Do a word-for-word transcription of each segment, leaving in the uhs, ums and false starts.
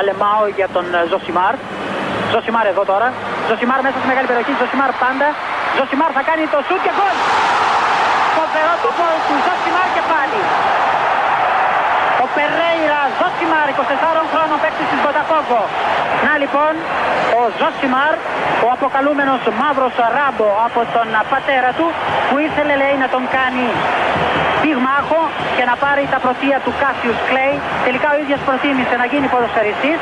Αλεμάω για τον Ζοσιμάρ. Ζοσιμάρ εδώ τώρα. Ζοσιμάρ μέσα στη μεγάλη περιοχή. Ζοσιμάρ πάντα. Ζοσιμάρ θα κάνει το σουτ και γκολ. Φοβερό το γκολ του Ζοσιμάρ και πάλι. Ο Περέιρα Ζοσιμάρ, είκοσι τεσσάρων χρόνων παίκτης της Βοτακόβο. Να λοιπόν, ο Ζοσιμάρ, ο αποκαλούμενος μαύρος Ράμπο από τον πατέρα του, που ήθελε λέει να τον κάνει πυγμάχο και να πάρει τα πρωτεία του Κάσιους Κλέι. Τελικά ο ίδιος προτίμησε να γίνει ποδοσφαιριστής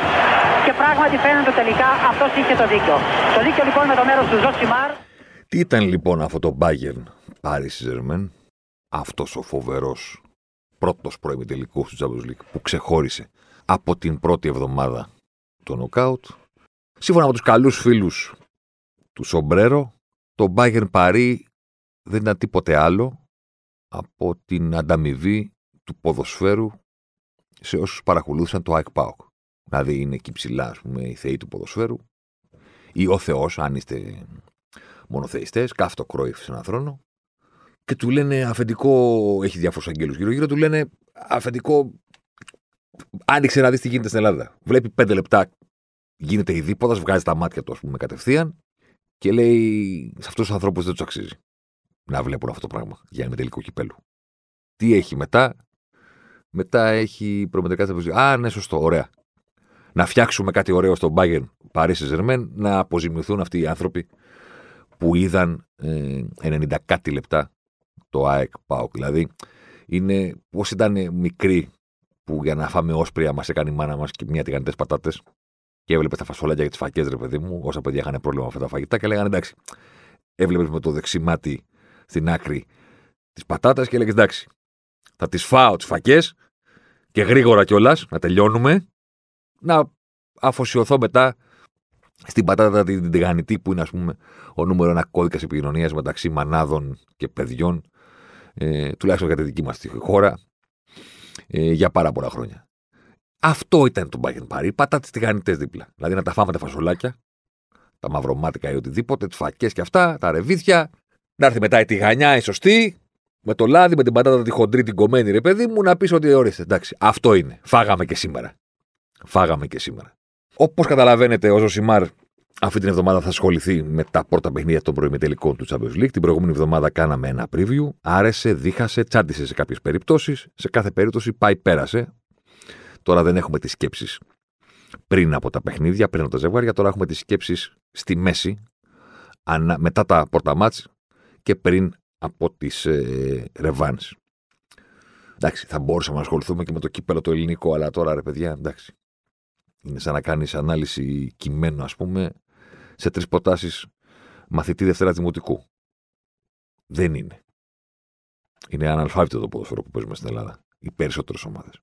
και πράγματι φαίνεται τελικά αυτός είχε το δίκιο. Το δίκιο λοιπόν με το μέρος του Ζοσιμάρ. Τι ήταν λοιπόν αυτό το Bayern Paris Saint-Germain, αυτός ο φοβερός πρώτος προημιτελικός του Champions League που ξεχώρισε από την πρώτη εβδομάδα το νοκάουτ. Σύμφωνα με τους καλούς φίλους του Σομπρέρο, το Bayern Παρί δεν ήταν τίποτε άλλο από την ανταμοιβή του ποδοσφαίρου σε όσους παρακολούθησαν το ΑΕΚ ΠΑΟΚ. Δηλαδή είναι εκεί ψηλά, ας πούμε, οι θεοί του ποδοσφαίρου ή ο Θεός, αν είστε μονοθεϊστές, κάφτο Κρόιφ σε έναν θρόνο. Και του λένε αφεντικό, έχει διάφορους αγγέλους γύρω-γύρω, του λένε αφεντικό, άνοιξε να δεις τι γίνεται στην Ελλάδα. Βλέπει πέντε λεπτά, γίνεται ειδήποτας, βγάζει τα μάτια του, ας πούμε, κατευθείαν και λέει σε αυτούς τους ανθρώπους δεν τους αξίζει να βλέπουν αυτό το πράγμα για ένα τελικό κυπέλου. Τι έχει μετά, μετά έχει προμετρικά στα Α, ναι, σωστό, ωραία. Να φτιάξουμε κάτι ωραίο στον Bayern Paris Saint-Germain, να αποζημιωθούν αυτοί οι άνθρωποι που είδαν ε, ενενήντα κάτι λεπτά το ΑΕΚ ΠΑΟΚ. Δηλαδή, είναι πώς ήταν μικροί που για να φάμε όσπρια μας έκανε η μάνα μας και μια τηγανιτές πατάτες και έβλεπε τα φασολάκια και τις φακές, ρε παιδί μου, όσα παιδιά είχαν πρόβλημα με αυτά τα φαγητά και λέγανε εντάξει. Έβλεπες με το δεξιμάτι στην άκρη της πατάτας και έλεγες εντάξει. Θα τις φάω τις φακές και γρήγορα κιόλας να τελειώνουμε, να αφοσιωθώ μετά στην πατάτα την τηγανιτή που είναι, ας πούμε, ο νούμερο ένα κώδικας επικοινωνίας μεταξύ μανάδων και παιδιών, ε, τουλάχιστον κατά τη δική μας τη χώρα, ε, για πάρα πολλά χρόνια. Αυτό ήταν το Bayern Παρί, πατάτες τηγανιτές δίπλα. Δηλαδή να τα φάμε τα φασολάκια, τα μαυρομάτικα ή οτιδήποτε, τις φακές και αυτά, τα ρεβίθια, να έρθει μετά η τηγανιά, η σωστή, με το λάδι, με την πατάτα τη χοντρή, την κομμένη, ρε παιδί μου, να πεις ότι ορίστε. Εντάξει, αυτό είναι. Φάγαμε και σήμερα. Φάγαμε και σήμερα. Όπως καταλαβαίνετε, ο Ζοσιμάρ αυτή την εβδομάδα θα ασχοληθεί με τα πρώτα παιχνίδια των προημιτελικών του Champions League. Την προηγούμενη εβδομάδα κάναμε ένα preview. Άρεσε, δίχασε, τσάντισε σε κάποιες περιπτώσεις. Σε κάθε περίπτωση πάει, πέρασε. Τώρα δεν έχουμε τις σκέψεις πριν από τα παιχνίδια, πριν από τα ζευγάρια. Τώρα έχουμε τις σκέψεις στη μέση, μετά τα πρώτα μάτς και πριν από τις ε, ρεβάνς. Εντάξει, θα μπορούσαμε να ασχοληθούμε και με το κύπελο το ελληνικό, αλλά τώρα ρε παιδιά, εντάξει. Είναι σαν να κάνεις ανάλυση κειμένου, ας πούμε, σε τρεις προτάσεις μαθητή Δευτέρα Δημοτικού. Δεν είναι. Είναι αναλφάβητο το ποδόσφαιρο που παίζουμε στην Ελλάδα. Οι περισσότερες ομάδες.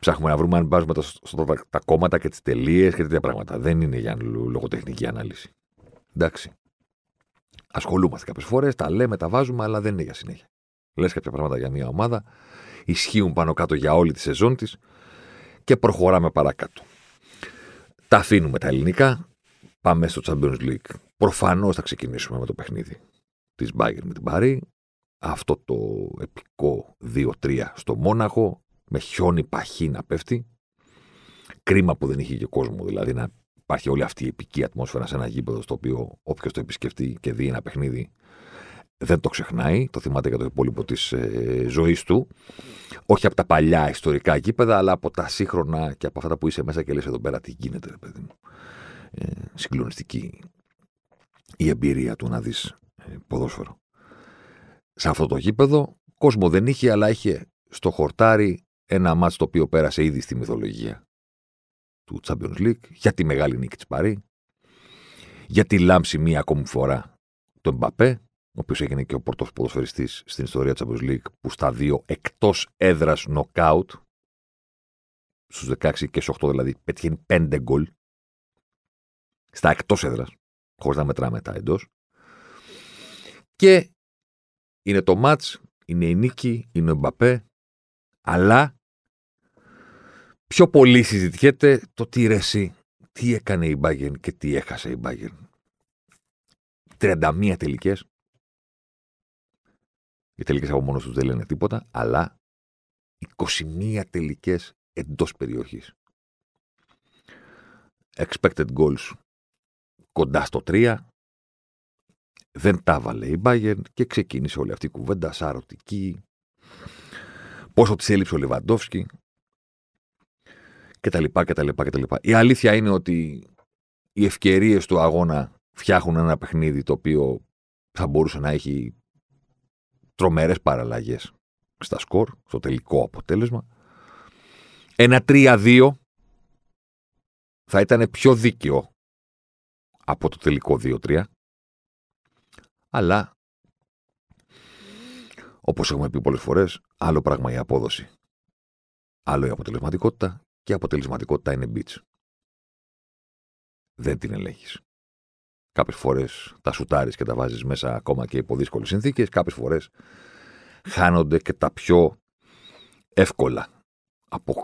Ψάχνουμε να βρούμε αν βάζουμε τα, τα, τα κόμματα και τις τελείες και τέτοια πράγματα. Δεν είναι για λογοτεχνική ανάλυση. Εντάξει. Ασχολούμαστε κάποιες φορές, τα λέμε, τα βάζουμε, αλλά δεν είναι για συνέχεια. Λες κάποια πράγματα για μια ομάδα, ισχύουν πάνω κάτω για όλη τη σεζόν της. Και προχωράμε παρακάτω. Τα αφήνουμε τα ελληνικά. Πάμε στο Champions League. Προφανώς θα ξεκινήσουμε με το παιχνίδι της Bayern με την Παρί. Αυτό το επικό δύο τρία στο Μόναχο. Με χιόνι παχύ να πέφτει. Κρίμα που δεν είχε και κόσμο. Δηλαδή να υπάρχει όλη αυτή η επική ατμόσφαιρα σε ένα γήπεδο στο οποίο όποιος το επισκεφτεί και δει ένα παιχνίδι δεν το ξεχνάει, το θυμάται για το υπόλοιπο της ε, ζωής του. Όχι από τα παλιά ιστορικά γήπεδα, αλλά από τα σύγχρονα και από αυτά που είσαι μέσα και λες εδώ πέρα τι γίνεται, ρε παιδί μου. Ε, συγκλονιστική η εμπειρία του να δεις ε, ποδόσφαιρο. Σε αυτό το γήπεδο, κόσμο δεν είχε, αλλά είχε στο χορτάρι ένα μάτς το οποίο πέρασε ήδη στη μυθολογία του Champions League για τη μεγάλη νίκη της Παρί, για τη λάμψη μία ακόμη φορά τον Μπαπέ, ο οποίος έγινε και ο πρώτος ποδοσφαιριστής στην ιστορία της Champions League που στα δύο εκτός έδρας νοκάουτ, στους δεκαέξι και στους οκτώ δηλαδή, πετυχαίνει πέντε γκολ στα εκτός έδρας, χωρίς να μετράμε τα εντός. Και είναι το μάτς, είναι η νίκη, είναι ο Εμπαπέ, αλλά πιο πολύ συζητιέται το τι ρεσί, τι έκανε η Bayern και τι έχασε η Bayern. τριάντα μία τελικές. Οι τελικές από μόνος τους δεν λένε τίποτα, αλλά είκοσι μία τελικές εντός περιοχής. expected goals κοντά στο τρία. Δεν τα βάλε η Bayern και ξεκίνησε όλη αυτή η κουβέντα σαρωτική. Πόσο της έλειψε ο Λεβαντόφσκι και τα λοιπά και τα λοιπά και τα λοιπά. Η αλήθεια είναι ότι οι ευκαιρίες του αγώνα φτιάχνουν ένα παιχνίδι το οποίο θα μπορούσε να έχει τρομερές παραλλαγές στα σκορ, στο τελικό αποτέλεσμα. Ένα τρία δύο θα ήταν πιο δίκαιο από το τελικό δύο τρία. Αλλά, όπως έχουμε πει πολλές φορές, άλλο πράγμα η απόδοση. Άλλο η αποτελεσματικότητα και η αποτελεσματικότητα είναι μπιτς. Δεν την ελέγχεις. Κάποιες φορές τα σουτάρεις και τα βάζεις μέσα ακόμα και υπό δύσκολες συνθήκες. Κάποιες φορές χάνονται και τα πιο εύκολα. Από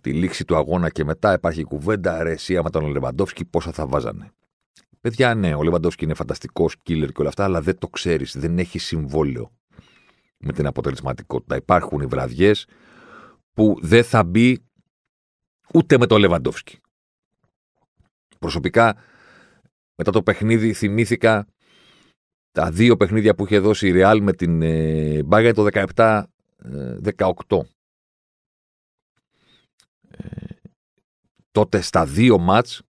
τη λήξη του αγώνα και μετά υπάρχει κουβέντα, αρεσία με τον Λεβαντόφσκι, πόσα θα βάζανε. Παιδιά, ναι, ο Λεβαντόφσκι είναι φανταστικός killer και όλα αυτά, αλλά δεν το ξέρεις, δεν έχει συμβόλαιο με την αποτελεσματικότητα. Υπάρχουν οι βραδιές που δεν θα μπει ούτε με τον Λεβαντόφσκι. Προσωπικά, μετά το παιχνίδι θυμήθηκα τα δύο παιχνίδια που είχε δώσει η Ρεάλ με την ε, Bayern το δεκαεπτά δεκαοκτώ. Ε, τότε στα δύο μάτς,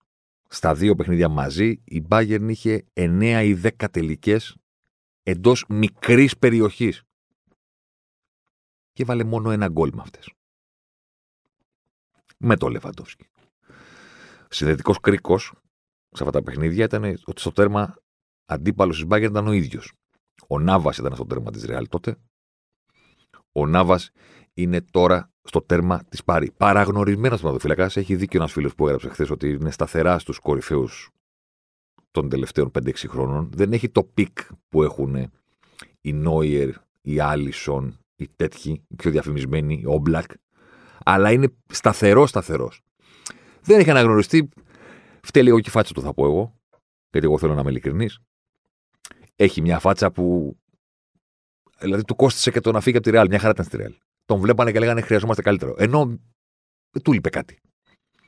στα δύο παιχνίδια μαζί, η Bayern είχε εννέα ή δέκα τελικές εντός μικρής περιοχής. Και βάλε μόνο ένα γκολ με αυτές. Με το Λεβαντόφσκι. Συνδετικός κρίκος σε αυτά τα παιχνίδια ήταν ότι στο τέρμα αντίπαλος της Bayern ήταν ο ίδιος. Ο Νάβας ήταν στο τέρμα της Ρεάλ τότε. Ο Νάβας είναι τώρα στο τέρμα της Παρί. Παραγνωρισμένος τερματοφύλακας. Έχει δίκιο ένας φίλος που έγραψε χθες ότι είναι σταθερά στους κορυφαίους των τελευταίων πέντε έξι χρόνων. Δεν έχει το πικ που έχουν οι Νόιερ, οι Άλισον, οι τέτοιοι, οι πιο διαφημισμένοι, οι Όμπλακ. Αλλά είναι σταθερός σταθερός. Δεν έχει αναγνωριστεί. Φταίει λίγο και η φάτσα του, θα πω εγώ. Γιατί εγώ θέλω να είμαι ειλικρινής. Έχει μια φάτσα που. Δηλαδή του κόστησε και το να φύγει από τη Ρεάλ. Μια χαρά ήταν στη Ρεάλ. Τον βλέπανε και λέγανε χρειαζόμαστε καλύτερο. Ενώ δεν του είπε κάτι.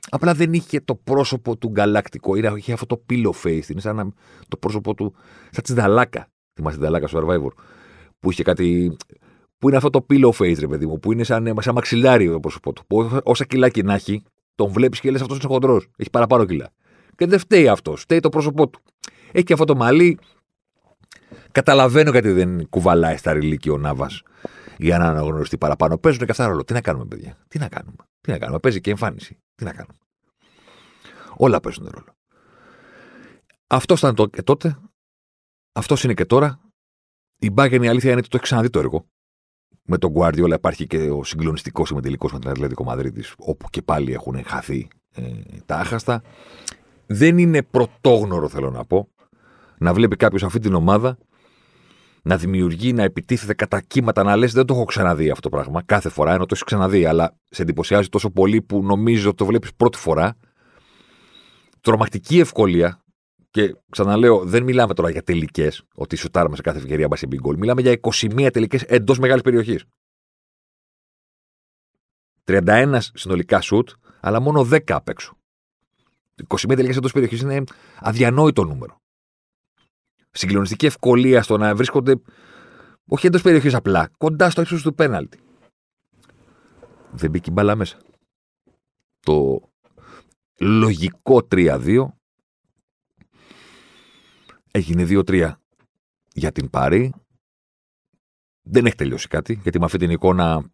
Απλά δεν είχε το πρόσωπο του γκαλακτικό. Είχε αυτό το pillow face. Είναι σαν να... το πρόσωπο του. Σαν τη Νταλάκα. Θυμάστε τη Νταλάκα στο Survivor. Που είχε κάτι. Που είναι αυτό το pillow face, ρε παιδί μου. Που είναι σαν, σαν μαξιλάρι το πρόσωπο του. Που όσα κιλά και να έχει, τον βλέπει και λε αυτό είναι χοντρό. Έχει παραπάνω κιλά. Και δεν φταίει αυτό. Φταίει το πρόσωπό του. Έχει και αυτό το μαλλί. Καταλαβαίνω γιατί δεν κουβαλάει στα ρηλίκια ο Νάβας για να αναγνωριστεί παραπάνω. Παίζουν και αυτά ρόλο. Τι να κάνουμε, παιδιά. Τι να κάνουμε. Τι να κάνουμε. Παίζει και εμφάνιση. Τι να κάνουμε. Όλα παίζουν ρόλο. Αυτό ήταν το... και τότε. Αυτό είναι και τώρα. Η Bayern, η αλήθεια είναι ότι το έχει ξαναδεί το έργο. Με τον Γκουαρντιόλα υπάρχει και ο συγκλονιστικός συμμετελικός με την Ατλέτικο Μαδρίτης, όπου και πάλι έχουν χαθεί ε, τα άχαστα. Δεν είναι πρωτόγνωρο, θέλω να πω, να βλέπει κάποιος αυτή την ομάδα να δημιουργεί, να επιτίθεται κατά κύματα, να λες δεν το έχω ξαναδεί αυτό το πράγμα κάθε φορά, ενώ το έχεις ξαναδεί, αλλά σε εντυπωσιάζει τόσο πολύ που νομίζω ότι το βλέπεις πρώτη φορά. Τρομακτική ευκολία. Και ξαναλέω, δεν μιλάμε τώρα για τελικές, ότι σουτάρουμε σε κάθε ευκαιρία μπας μπει γκολ. Μιλάμε για είκοσι μία τελικές εντός μεγάλης περιοχής. τριάντα ένα συνολικά σουτ, αλλά μόνο δέκα απ' έξω. είκοσι μία τελικές εντός περιοχής είναι αδιανόητο νούμερο. Συγκλονιστική ευκολία στο να βρίσκονται, όχι εντός περιοχής απλά, κοντά στο ύψος του πέναλτι. Δεν μπήκε η μπάλα μέσα. Το λογικό τρία δύο έγινε δύο τρία για την Παρί. Δεν έχει τελειώσει κάτι, γιατί με αυτή την εικόνα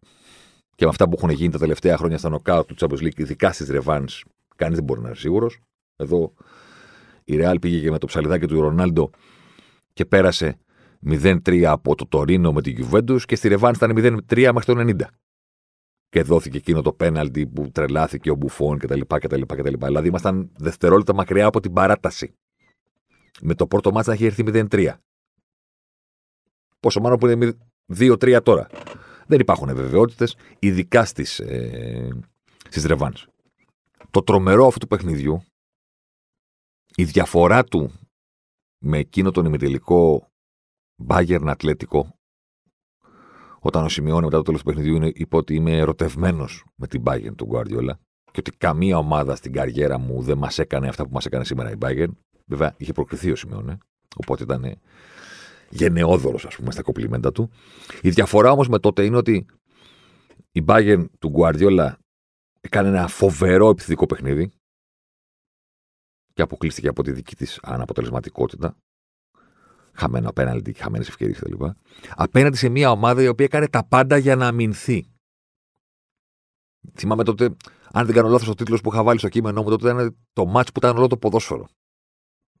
και με αυτά που έχουν γίνει τα τελευταία χρόνια στα νοκάου του Champions League, ειδικά στις ρεβάνς, κανείς δεν μπορεί να είναι σίγουρος. Εδώ η Ρεάλ πήγε και με το ψαλιδάκι του Ρονάλντο και πέρασε μηδέν τρία από το Τωρίνο με την Γιουβέντους και στη ρεβάνς ήταν μηδέν τρία μέχρι το ενενήντα. Και δόθηκε εκείνο το πέναλτι που τρελάθηκε ο Μπουφόν κτλ. Δηλαδή ήμασταν δευτερόλεπτα μακριά από την παράταση. Με το πρώτο μάτς να έχει έρθει μηδέν τρία. Πόσο μάλλον που είναι δύο τρία τώρα. Δεν υπάρχουν βεβαιότητες, ειδικά στις, ε, στις ρεβάνς. Το τρομερό αυτού του παιχνιδιού, η διαφορά του με εκείνο τον ημιτελικό Bayern Ατλέτικο, όταν ο Σημειώνε μετά το τέλος του παιχνιδιού είπε ότι είμαι ερωτευμένος με την Bayern του Γκουαρντιόλα, και ότι καμία ομάδα στην καριέρα μου δεν μας έκανε αυτά που μας έκανε σήμερα η Bayern. Βέβαια, είχε προκριθεί ο Σημειώνε, οπότε ήταν γενναιόδωρος, ας πούμε, στα κομπλιμέντα του. Η διαφορά όμως με τότε είναι ότι η Bayern του Γκουαρντιόλα έκανε ένα φοβερό επιθετικό παιχνίδι και αποκλείστηκε από τη δική της αναποτελεσματικότητα. Χαμένο απέναντι, χαμένες ευκαιρίες κτλ. Απέναντι σε μια ομάδα η οποία έκανε τα πάντα για να αμυνθεί. Θυμάμαι τότε, αν δεν κάνω λάθος, ο τίτλος που είχα βάλει στο κείμενό μου τότε ήταν το μάτς που ήταν όλο το ποδόσφαιρο.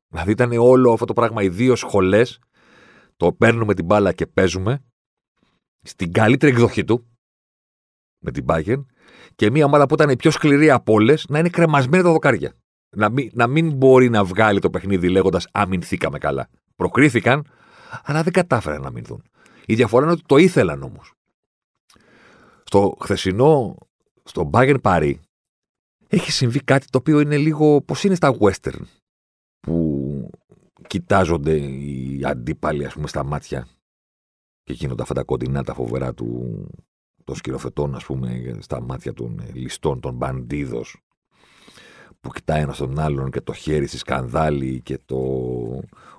Δηλαδή ήταν όλο αυτό το πράγμα, οι δύο σχολές, το παίρνουμε την μπάλα και παίζουμε, στην καλύτερη εκδοχή του, με την Bayern, και μια ομάδα που ήταν η πιο σκληρή από όλες να είναι κρεμασμένη τα δοκάρια. Να μην, να μην μπορεί να βγάλει το παιχνίδι λέγοντας αμυνθήκαμε καλά. Προκρίθηκαν, αλλά δεν κατάφεραν να αμυνθούν. Η διαφορά είναι ότι το ήθελαν όμως. Στο χθεσινό, στο Bayern Παρί, έχει συμβεί κάτι το οποίο είναι λίγο πως είναι στα western, που κοιτάζονται οι αντίπαλοι, ας πούμε, στα μάτια και γίνονται αυτά τα κοντινά, τα φοβερά του, των σκυλοφετών, ας πούμε, στα μάτια των ληστών, των μπαντίδος, που κοιτάει ένα τον άλλον και το χέρι στη σκανδάλι και το...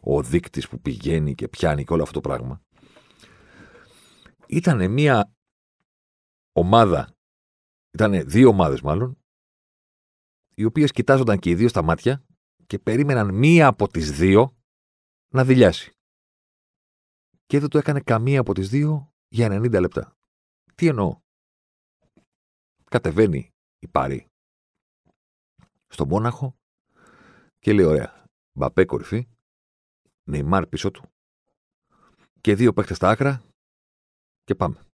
ο δείκτης που πηγαίνει και πιάνει και όλο αυτό το πράγμα. Ήτανε μία ομάδα, ήτανε δύο ομάδες μάλλον, οι οποίες κοιτάζονταν και οι δύο στα μάτια και περίμεναν μία από τις δύο να δηλιάσει. Και δεν το έκανε καμία από τις δύο για ενενήντα λεπτά. Τι εννοώ? Κατεβαίνει η Παρί στο Μόναχο και λέει: ωραία, Μπαπέ κορυφή, Νεϊμάρ πίσω του και δύο παίχτες στα άκρα και πάμε.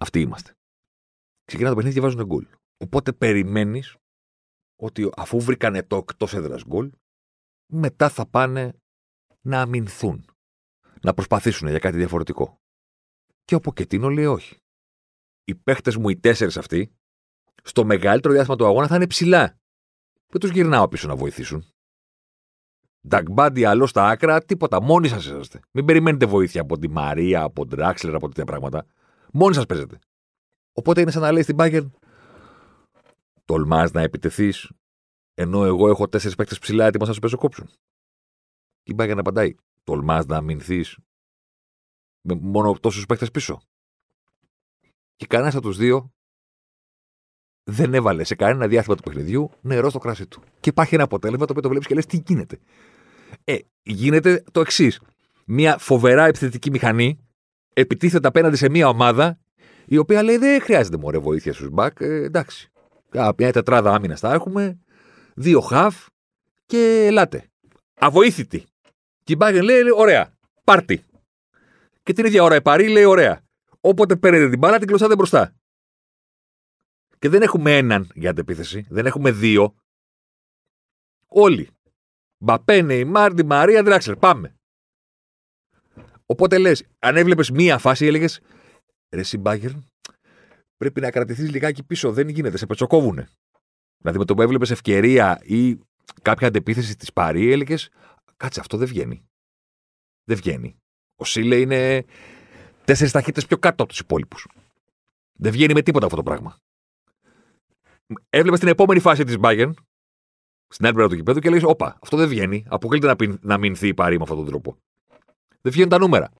Αυτοί είμαστε. Ξεκινά το παιχνίδι και βάζουν γκολ. Οπότε περιμένεις ότι αφού βρήκανε το εκτός έδρας γκολ, μετά θα πάνε να αμυνθούν, να προσπαθήσουν για κάτι διαφορετικό. Και ο Ποκετίνο λέει: όχι. Οι παίχτες μου, οι τέσσερις αυτοί, στο μεγαλύτερο διάστημα του αγώνα θα είναι ψηλά. Δεν τους γυρνάω πίσω να βοηθήσουν. Νταγκμπάντι, άλλο στα άκρα, τίποτα. Μόνοι σας είσαστε. Μην περιμένετε βοήθεια από τη Μαρία, από τον Τράξλερ, από τέτοια πράγματα. Μόνοι σας παίζετε. Οπότε είναι σαν να λέει στην Bayern: τολμάς να επιτεθείς, ενώ εγώ έχω τέσσερις παίκτες ψηλά, έτοιμος να σου πεζοκόψουν. Και η Bayern απαντάει: τολμάς να αμυνθείς με μόνο τόσους παίκτες πίσω? Και κανένας από τους δύο δεν έβαλε σε κανένα διάστημα του παιχνιδιού νερό στο κράσι του. Και υπάρχει ένα αποτέλεσμα το οποίο το βλέπεις και λες: τι γίνεται? Ε, γίνεται το εξής. Μια φοβερά επιθετική μηχανή επιτίθεται απέναντι σε μια ομάδα η οποία λέει: δεν χρειάζεται μωρέ βοήθεια στους μπακ. Ε, εντάξει. Μια τετράδα άμυνας θα έχουμε, δύο χαφ και ελάτε. Αβοήθητη. Και η Bayern λέει: ωραία, πάρτι. Και την ίδια ώρα η Παρί λέει: ωραία, όποτε παίρνετε την μπάλα την κλωστάτε μπροστά. Και δεν έχουμε έναν για αντεπίθεση, δεν έχουμε δύο. Όλοι. Μπαπέ, Νεϊμάρ, τη Μαρία, Ντράξλερ. Πάμε. Οπότε λες, αν έβλεπες μία φάση, έλεγες: ρε συ Bayern, πρέπει να κρατηθείς λιγάκι πίσω. Δεν γίνεται, σε πετσοκόβουνε. Δηλαδή με το που έβλεπες ευκαιρία ή κάποια αντεπίθεση της Παρί, έλεγες: κάτσε, αυτό δεν βγαίνει. Δεν βγαίνει. Ο Σίλε είναι τέσσερις ταχύτητες πιο κάτω από τους υπόλοιπους. Δεν βγαίνει με τίποτα αυτό το πράγμα. Έβλεπε την επόμενη φάση της Bayern στην άλλη πλευρά του γηπέδου και λέει: όπα, αυτό δεν βγαίνει. Αποκλείται να, πι... να μηνθεί η Παρί με αυτόν τον τρόπο. Δεν βγαίνουν τα νούμερα.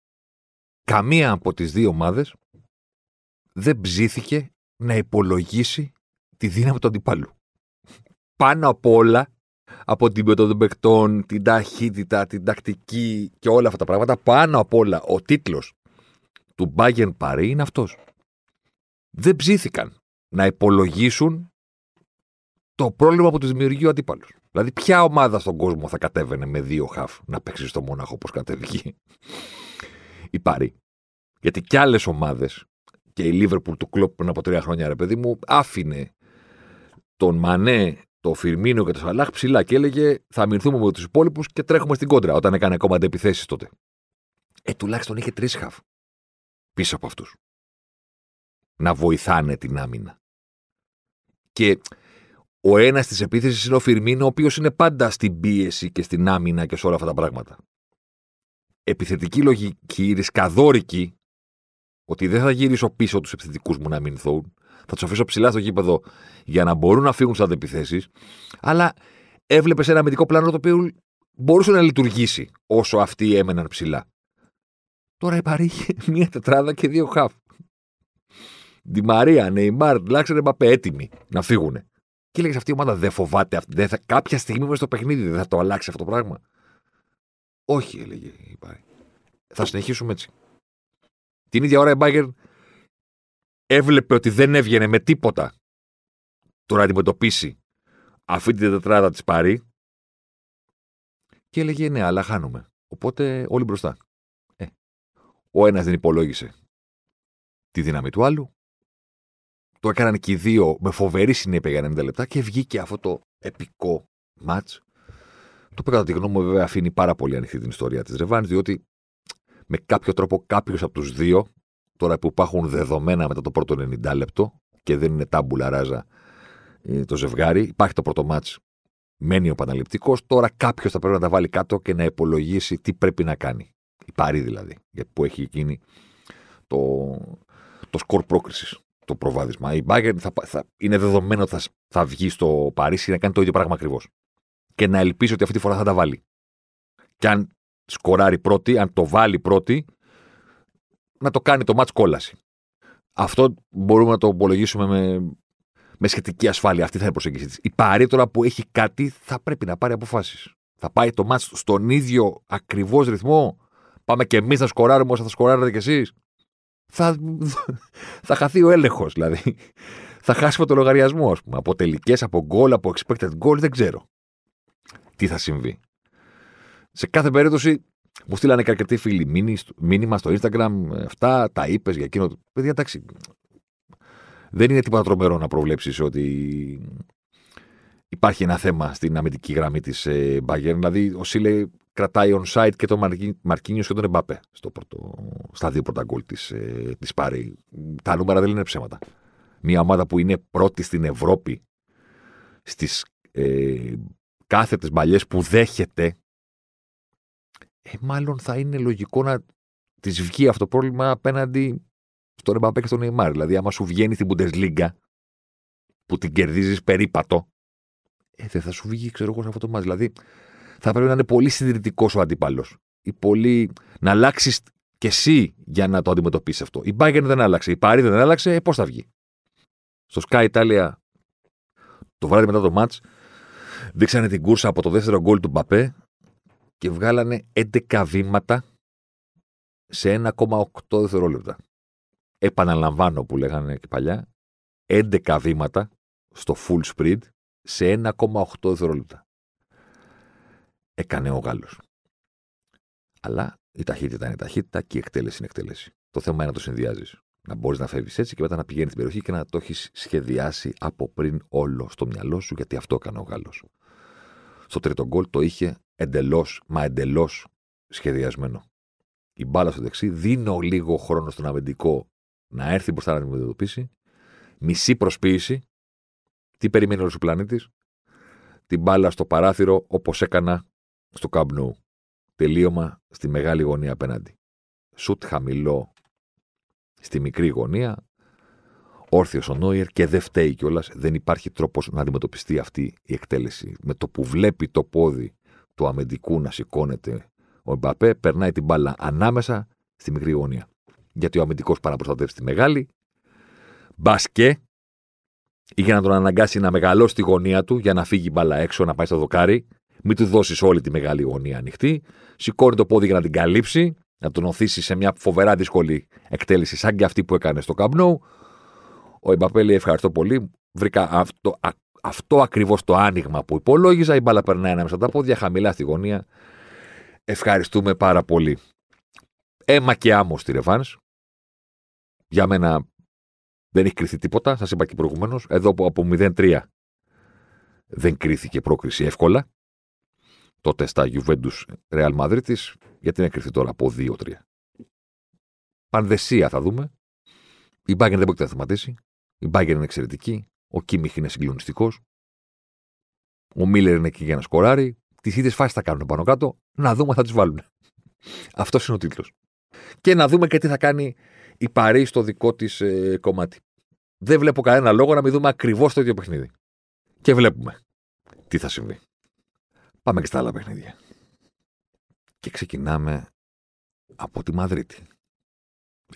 Καμία από τις δύο ομάδες δεν ψήθηκε να υπολογίσει τη δύναμη του αντιπάλου. Πάνω απ' όλα, από την ποιότητα των παικτών, την ταχύτητα, την τακτική και όλα αυτά τα πράγματα, πάνω απ' όλα ο τίτλος του Bayern Παρί είναι αυτός. Δεν ψήθηκαν να υπολογίσουν το πρόβλημα που τους δημιουργεί ο αντίπαλος. Δηλαδή, ποια ομάδα στον κόσμο θα κατέβαινε με δύο χαφ να παίξει στο Μόναχο όπως κατέβηκε η Παρί? Γιατί κι άλλες ομάδες, και η Λίβερπουλ του Κλοπ πριν από τρία χρόνια, ρε παιδί μου, άφηνε τον Μανέ, το Φιρμίνο και το Σαλάχ ψηλά και έλεγε: θα αμυνθούμε με τους υπόλοιπους και τρέχουμε στην κόντρα, όταν έκανε ακόμα αντεπιθέσεις τότε. Ε, τουλάχιστον είχε τρεις χαφ πίσω από αυτούς να βοηθάνε την άμυνα. Και ο ένας της επίθεσης είναι ο Φιρμίνο, ο οποίος είναι πάντα στην πίεση και στην άμυνα και σε όλα αυτά τα πράγματα. Επιθετική λογική, ρισκαδόρικη, ότι δεν θα γυρίσω πίσω τους επιθετικούς μου να αμυνθούν, θα του αφήσω ψηλά στο γήπεδο για να μπορούν να φύγουν στις αντεπιθέσεις. Αλλά έβλεπε ένα αμυντικό πλάνο το οποίο μπορούσε να λειτουργήσει όσο αυτοί έμεναν ψηλά. Τώρα η Παρί είχε μία τετράδα και δύο χαφ. Τη Μαρία, Νεϊμάρ, Νταλάκα, Εμπαπέ έτοιμοι να φύγουν. Και έλεγε αυτή η ομάδα δεν φοβάται, δεν θα, κάποια στιγμή μέσα στο παιχνίδι δεν θα το αλλάξει αυτό το πράγμα. Όχι, έλεγε η Bayern. Θα συνεχίσουμε έτσι. Την ίδια ώρα η Bayern έβλεπε ότι δεν έβγαινε με τίποτα το να αντιμετωπίσει αυτή την τετράδα της Παρί και έλεγε ναι, αλλά χάνουμε. Οπότε όλοι μπροστά. Ε, ο ένας δεν υπολόγισε τη δύναμη του άλλου. Το έκαναν και οι δύο με φοβερή συνέπεια για ενενήντα λεπτά και βγήκε αυτό το επικό μάτς. Το οποίο κατά τη γνώμη μου βέβαια αφήνει πάρα πολύ ανοιχτή την ιστορία της ρεβάνης, διότι με κάποιο τρόπο κάποιος από τους δύο, τώρα που υπάρχουν δεδομένα μετά το πρώτο ενενήντα λεπτό και δεν είναι τάμπουλα ράζα το ζευγάρι, υπάρχει το πρώτο μάτς, μένει ο Παναληπτικός, τώρα κάποιος θα πρέπει να τα βάλει κάτω και να υπολογίσει τι πρέπει να κάνει. Η Παρί δηλαδή, που έχει εκείνη το, το σκορ πρόκρισης, το προβάδισμα. Η Bayern θα, θα, είναι δεδομένο ότι θα, θα βγει στο Παρίσι να κάνει το ίδιο πράγμα ακριβώς. Και να ελπίσει ότι αυτή τη φορά θα τα βάλει. Και αν σκοράρει πρώτη, αν το βάλει πρώτη, να το κάνει το μάτς κόλαση. Αυτό μπορούμε να το υπολογίσουμε με, με σχετική ασφάλεια. Αυτή θα είναι η προσέγγιση της. Η Παρί τώρα που έχει κάτι θα πρέπει να πάρει αποφάσεις. Θα πάει το μάτς στον ίδιο ακριβώς ρυθμό. Πάμε και εμείς να σκοράρουμε όσα θα σκοράρετε κι εσείς. Θα, θα χαθεί ο έλεγχος δηλαδή. Θα χάσουμε το λογαριασμό, ας πούμε. Από τελικές, από γκολ, από expected goal, δεν ξέρω τι θα συμβεί. Σε κάθε περίπτωση, μου στείλανε και αρκετοί φίλοι μήνυμα στο Instagram, αυτά τα είπες για εκείνο. Παιδιά, εντάξει, δεν είναι τίποτα τρομερό να προβλέψεις ότι υπάρχει ένα θέμα στην αμυντική γραμμή της ε, Bayern. Δηλαδή, ο Σίλε κρατάει on-site και τον Μαρκίνιος Μαρκίνιο και τον Εμπαπέ στο πρώτο, στα δύο πρώτα γκολ της, ε, της Παρί. Τα νούμερα δεν είναι ψέματα. Μια ομάδα που είναι πρώτη στην Ευρώπη στις ε, κάθετες μπαλιές που δέχεται, ε, μάλλον θα είναι λογικό να της βγει αυτό το πρόβλημα απέναντι στον Εμπαπέ και στον Νεϊμάρ. Δηλαδή, άμα σου βγαίνει στην Bundesliga που την κερδίζεις περίπατο, ε, δεν θα σου βγει, ξέρω εγώ, σε αυτό το μάτς. Δηλαδή, θα πρέπει να είναι πολύ συντηρητικός ο αντίπαλος. Ή πολύ... να αλλάξεις κι εσύ για να το αντιμετωπίσεις αυτό. Η Bayern δεν άλλαξε, η Παρί δεν άλλαξε, ε, πώς θα βγει. Στο Sky Italia το βράδυ μετά το μάτς, δείξανε την κούρσα από το δεύτερο γκολ του Μπαπέ και βγάλανε έντεκα βήματα σε ένα κόμμα οκτώ δευτερόλεπτα. Επαναλαμβάνω που λέγανε και παλιά, έντεκα βήματα στο full sprint σε ένα κόμμα οκτώ δευτερόλεπτα. Έκανε ο Γάλλος. Αλλά η ταχύτητα είναι ταχύτητα και η εκτέλεση είναι εκτέλεση. Το θέμα είναι να το συνδυάζεις. Να μπορείς να φεύγεις έτσι και μετά να πηγαίνεις στην περιοχή και να το έχεις σχεδιάσει από πριν όλο στο μυαλό σου, γιατί αυτό έκανε ο Γάλλος. Στο τρίτο γκολ το είχε εντελώς, μα εντελώς σχεδιασμένο. Η μπάλα στο δεξί, δίνω λίγο χρόνο στον αμυντικό να έρθει μπροστά να την αντιμετωπίσει. Μισή προσποίηση. Τι περιμένει όλος ο πλανήτης. Την μπάλα στο παράθυρο, όπως έκανα στο Camp Nou. Τελείωμα στη μεγάλη γωνία απέναντι. Σουτ χαμηλό στη μικρή γωνία, όρθιος ο Νόιερ και δεν φταίει κιόλας, δεν υπάρχει τρόπος να αντιμετωπιστεί αυτή η εκτέλεση. Με το που βλέπει το πόδι του αμυντικού να σηκώνεται ο Εμπαπέ, περνάει την μπάλα ανάμεσα στη μικρή γωνία. Γιατί ο αμυντικός πάει να προστατεύσει τη μεγάλη, μπας και, ή για να τον αναγκάσει να μεγαλώσει τη γωνία του, για να φύγει η μπάλα έξω, να πάει στο δοκάρι, μην του δώσεις όλη τη μεγάλη γωνία ανοιχτή, σηκώνει το πόδι για να την καλύψει, να τον οθήσει σε μια φοβερά δύσκολη εκτέλεση, σαν και αυτή που έκανε στο Camp Nou. Ο Εμπαπέ λέει: ευχαριστώ πολύ. Βρήκα αυτό, α, αυτό ακριβώς το άνοιγμα που υπολόγιζα. Η μπάλα περνάει ανάμεσα τα πόδια, χαμηλά στη γωνία. Ευχαριστούμε πάρα πολύ. Έμα και άμμο στη ρεβάνς. Για μένα δεν έχει κριθεί τίποτα. Σας είπα και προηγουμένως. Εδώ που από μηδέν τρία δεν κρίθηκε πρόκριση εύκολα. Τότε στα Γιουβέντους Ρεάλ Μαδρίτης, γιατί να κρυφτεί τώρα από δύο τρία. Πανδεσία θα δούμε. Η Bayern δεν μπορεί να θεματίσει. Η Bayern είναι εξαιρετική. Ο Κίμιχ είναι συγκλονιστικός. Ο Μίλνερ είναι εκεί για να σκοράρει. Τις ίδιες φάσεις θα κάνουν πάνω κάτω. Να δούμε αν θα τις βάλουν. Αυτός είναι ο τίτλος. Και να δούμε και τι θα κάνει η Παρί στο δικό της ε, κομμάτι. δεν βλέπω κανένα λόγο να μην δούμε ακριβώς το ίδιο παιχνίδι. Και βλέπουμε τι θα συμβεί. Πάμε και στα άλλα παιχνίδια. Και ξεκινάμε από τη Μαδρίτη.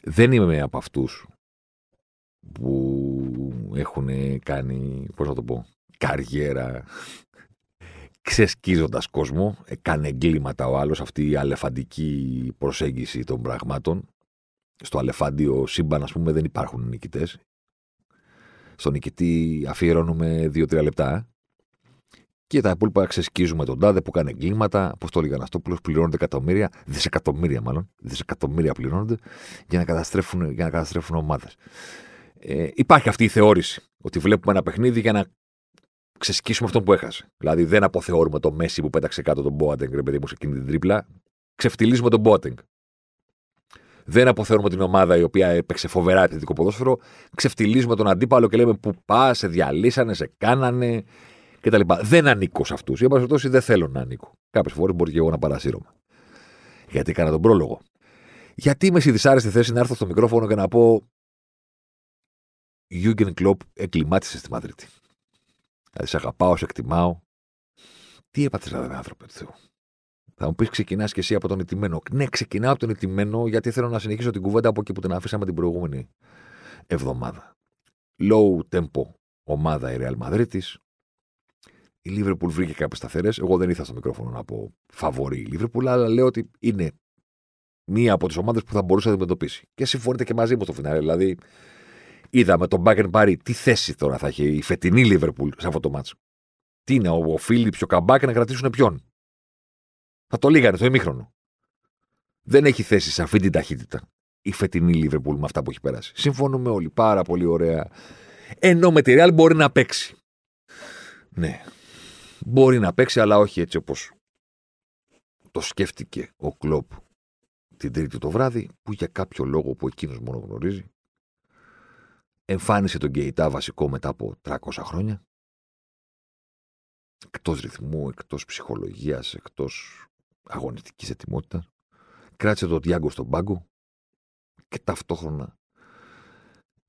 Δεν είμαι από αυτούς που έχουν κάνει, πώς να το πω, καριέρα ξεσκίζοντας κόσμο. Έκανε εγκλήματα ο άλλος, αυτή η αλεφαντική προσέγγιση των πραγμάτων. Στο αλεφάντιο σύμπαν, ας πούμε, δεν υπάρχουν νικητές. Στον νικητή αφιερώνουμε δύο τρία λεπτά. Και τα υπόλοιπα ξεσκίζουμε τον τάδε που κάνει εγκλήματα, όπως το έλεγε Αναστόπουλος, πληρώνονται εκατομμύρια, δισεκατομμύρια μάλλον, δισεκατομμύρια πληρώνονται για να καταστρέφουν, για να καταστρέφουν ομάδες. Ε, υπάρχει αυτή η θεώρηση ότι βλέπουμε ένα παιχνίδι για να ξεσκίσουμε αυτόν που έχασε. Δηλαδή δεν αποθεώρουμε το Μέση που πέταξε κάτω τον Boateng, ρε παιδί μου, σε εκείνη την τρίπλα, ξεφτυλίζουμε τον Boateng. Δεν αποθεώρουμε την ομάδα η οποία έπαιξε φοβερά επιθετικό ποδόσφαιρο, ξεφτυλίζουμε τον αντίπαλο και λέμε που πά, σε διαλύσανε, σε κάνανε. Και τα λοιπά. Δεν ανήκω σε αυτούς. Για παραστατώσει δεν θέλω να ανήκω. Κάποιες φορές μπορεί και εγώ να παρασύρωμαι. Γιατί έκανα τον πρόλογο. Γιατί είμαι στη δυσάρεστη θέση να έρθω στο μικρόφωνο και να πω Γιούγκεν Κλοπ εγκλημάτισε στη Μαδρίτη. Δηλαδή σε αγαπάω, σε εκτιμάω. Τι έπαθες να δω, άνθρωπε του Θεού. Θα μου πεις ξεκινάς και εσύ από τον ηττημένο. Ναι, ξεκινάω από τον ηττημένο γιατί θέλω να συνεχίσω την κουβέντα από εκεί που την αφήσαμε την προηγούμενη εβδομάδα. Low tempo ομάδα η Ρεάλ Μαδρίτης. Η Λίβερπουλ βρήκε κάποιες σταθερές. Εγώ δεν ήθελα στο μικρόφωνο να πω φαβορή η Λίβερπουλ, αλλά λέω ότι είναι μία από τις ομάδες που θα μπορούσε να αντιμετωπίσει. Και συμφωνείτε και μαζί μου στο φινάλε. Δηλαδή, είδαμε τον Μπάκεν Παρί. Τι θέση τώρα θα έχει η φετινή Λίβερπουλ σε αυτό το μάτσο. Τι είναι, ο Φίλιπς, ο Καμπάκ να κρατήσουν ποιον. Θα το λίγανε στο ημίχρονο. Δεν έχει θέση σε αυτή την ταχύτητα η φετινή Λίβερπουλ με αυτά που έχει περάσει. Συμφωνούμε όλοι. Πάρα πολύ ωραία. Ενώ με τη Ρεάλ μπορεί να παίξει. Ναι. Μπορεί να παίξει, αλλά όχι έτσι όπως το σκέφτηκε ο Κλοπ την Τρίτη το βράδυ, που για κάποιο λόγο που εκείνος μόνο γνωρίζει, εμφάνισε τον Κεϊτά βασικό μετά από τριακόσια χρόνια, εκτός ρυθμού, εκτός ψυχολογίας, εκτός αγωνιστικής ετοιμότητας, κράτησε τον Τιάγκο στον πάγκο και ταυτόχρονα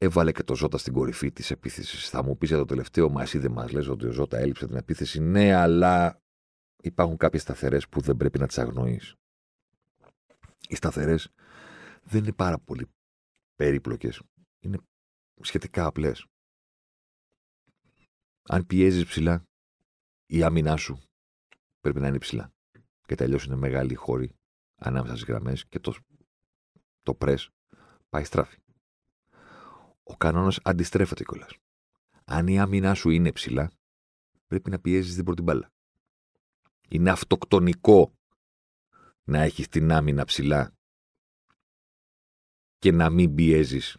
έβαλε και το Ζότα στην κορυφή της επίθεσης. Θα μου πεις για το τελευταίο, μα εσύ δεν μας λες ότι ο Ζότα έλειψε την επίθεση. Ναι, αλλά υπάρχουν κάποιες σταθερές που δεν πρέπει να τις αγνοείς. Οι σταθερές δεν είναι πάρα πολύ περίπλοκες. Είναι σχετικά απλές. Αν πιέζεις ψηλά, η άμυνά σου πρέπει να είναι ψηλά. Και τελειώς είναι μεγάλη χώρη ανάμεσα στις γραμμές και το, το πρες πάει στράφη. Ο κανόνας αντιστρέφεται κιόλας. Αν η άμυνά σου είναι ψηλά, πρέπει να πιέζεις την πρώτη μπάλα. Είναι αυτοκτονικό να έχεις την άμυνα ψηλά και να μην πιέζεις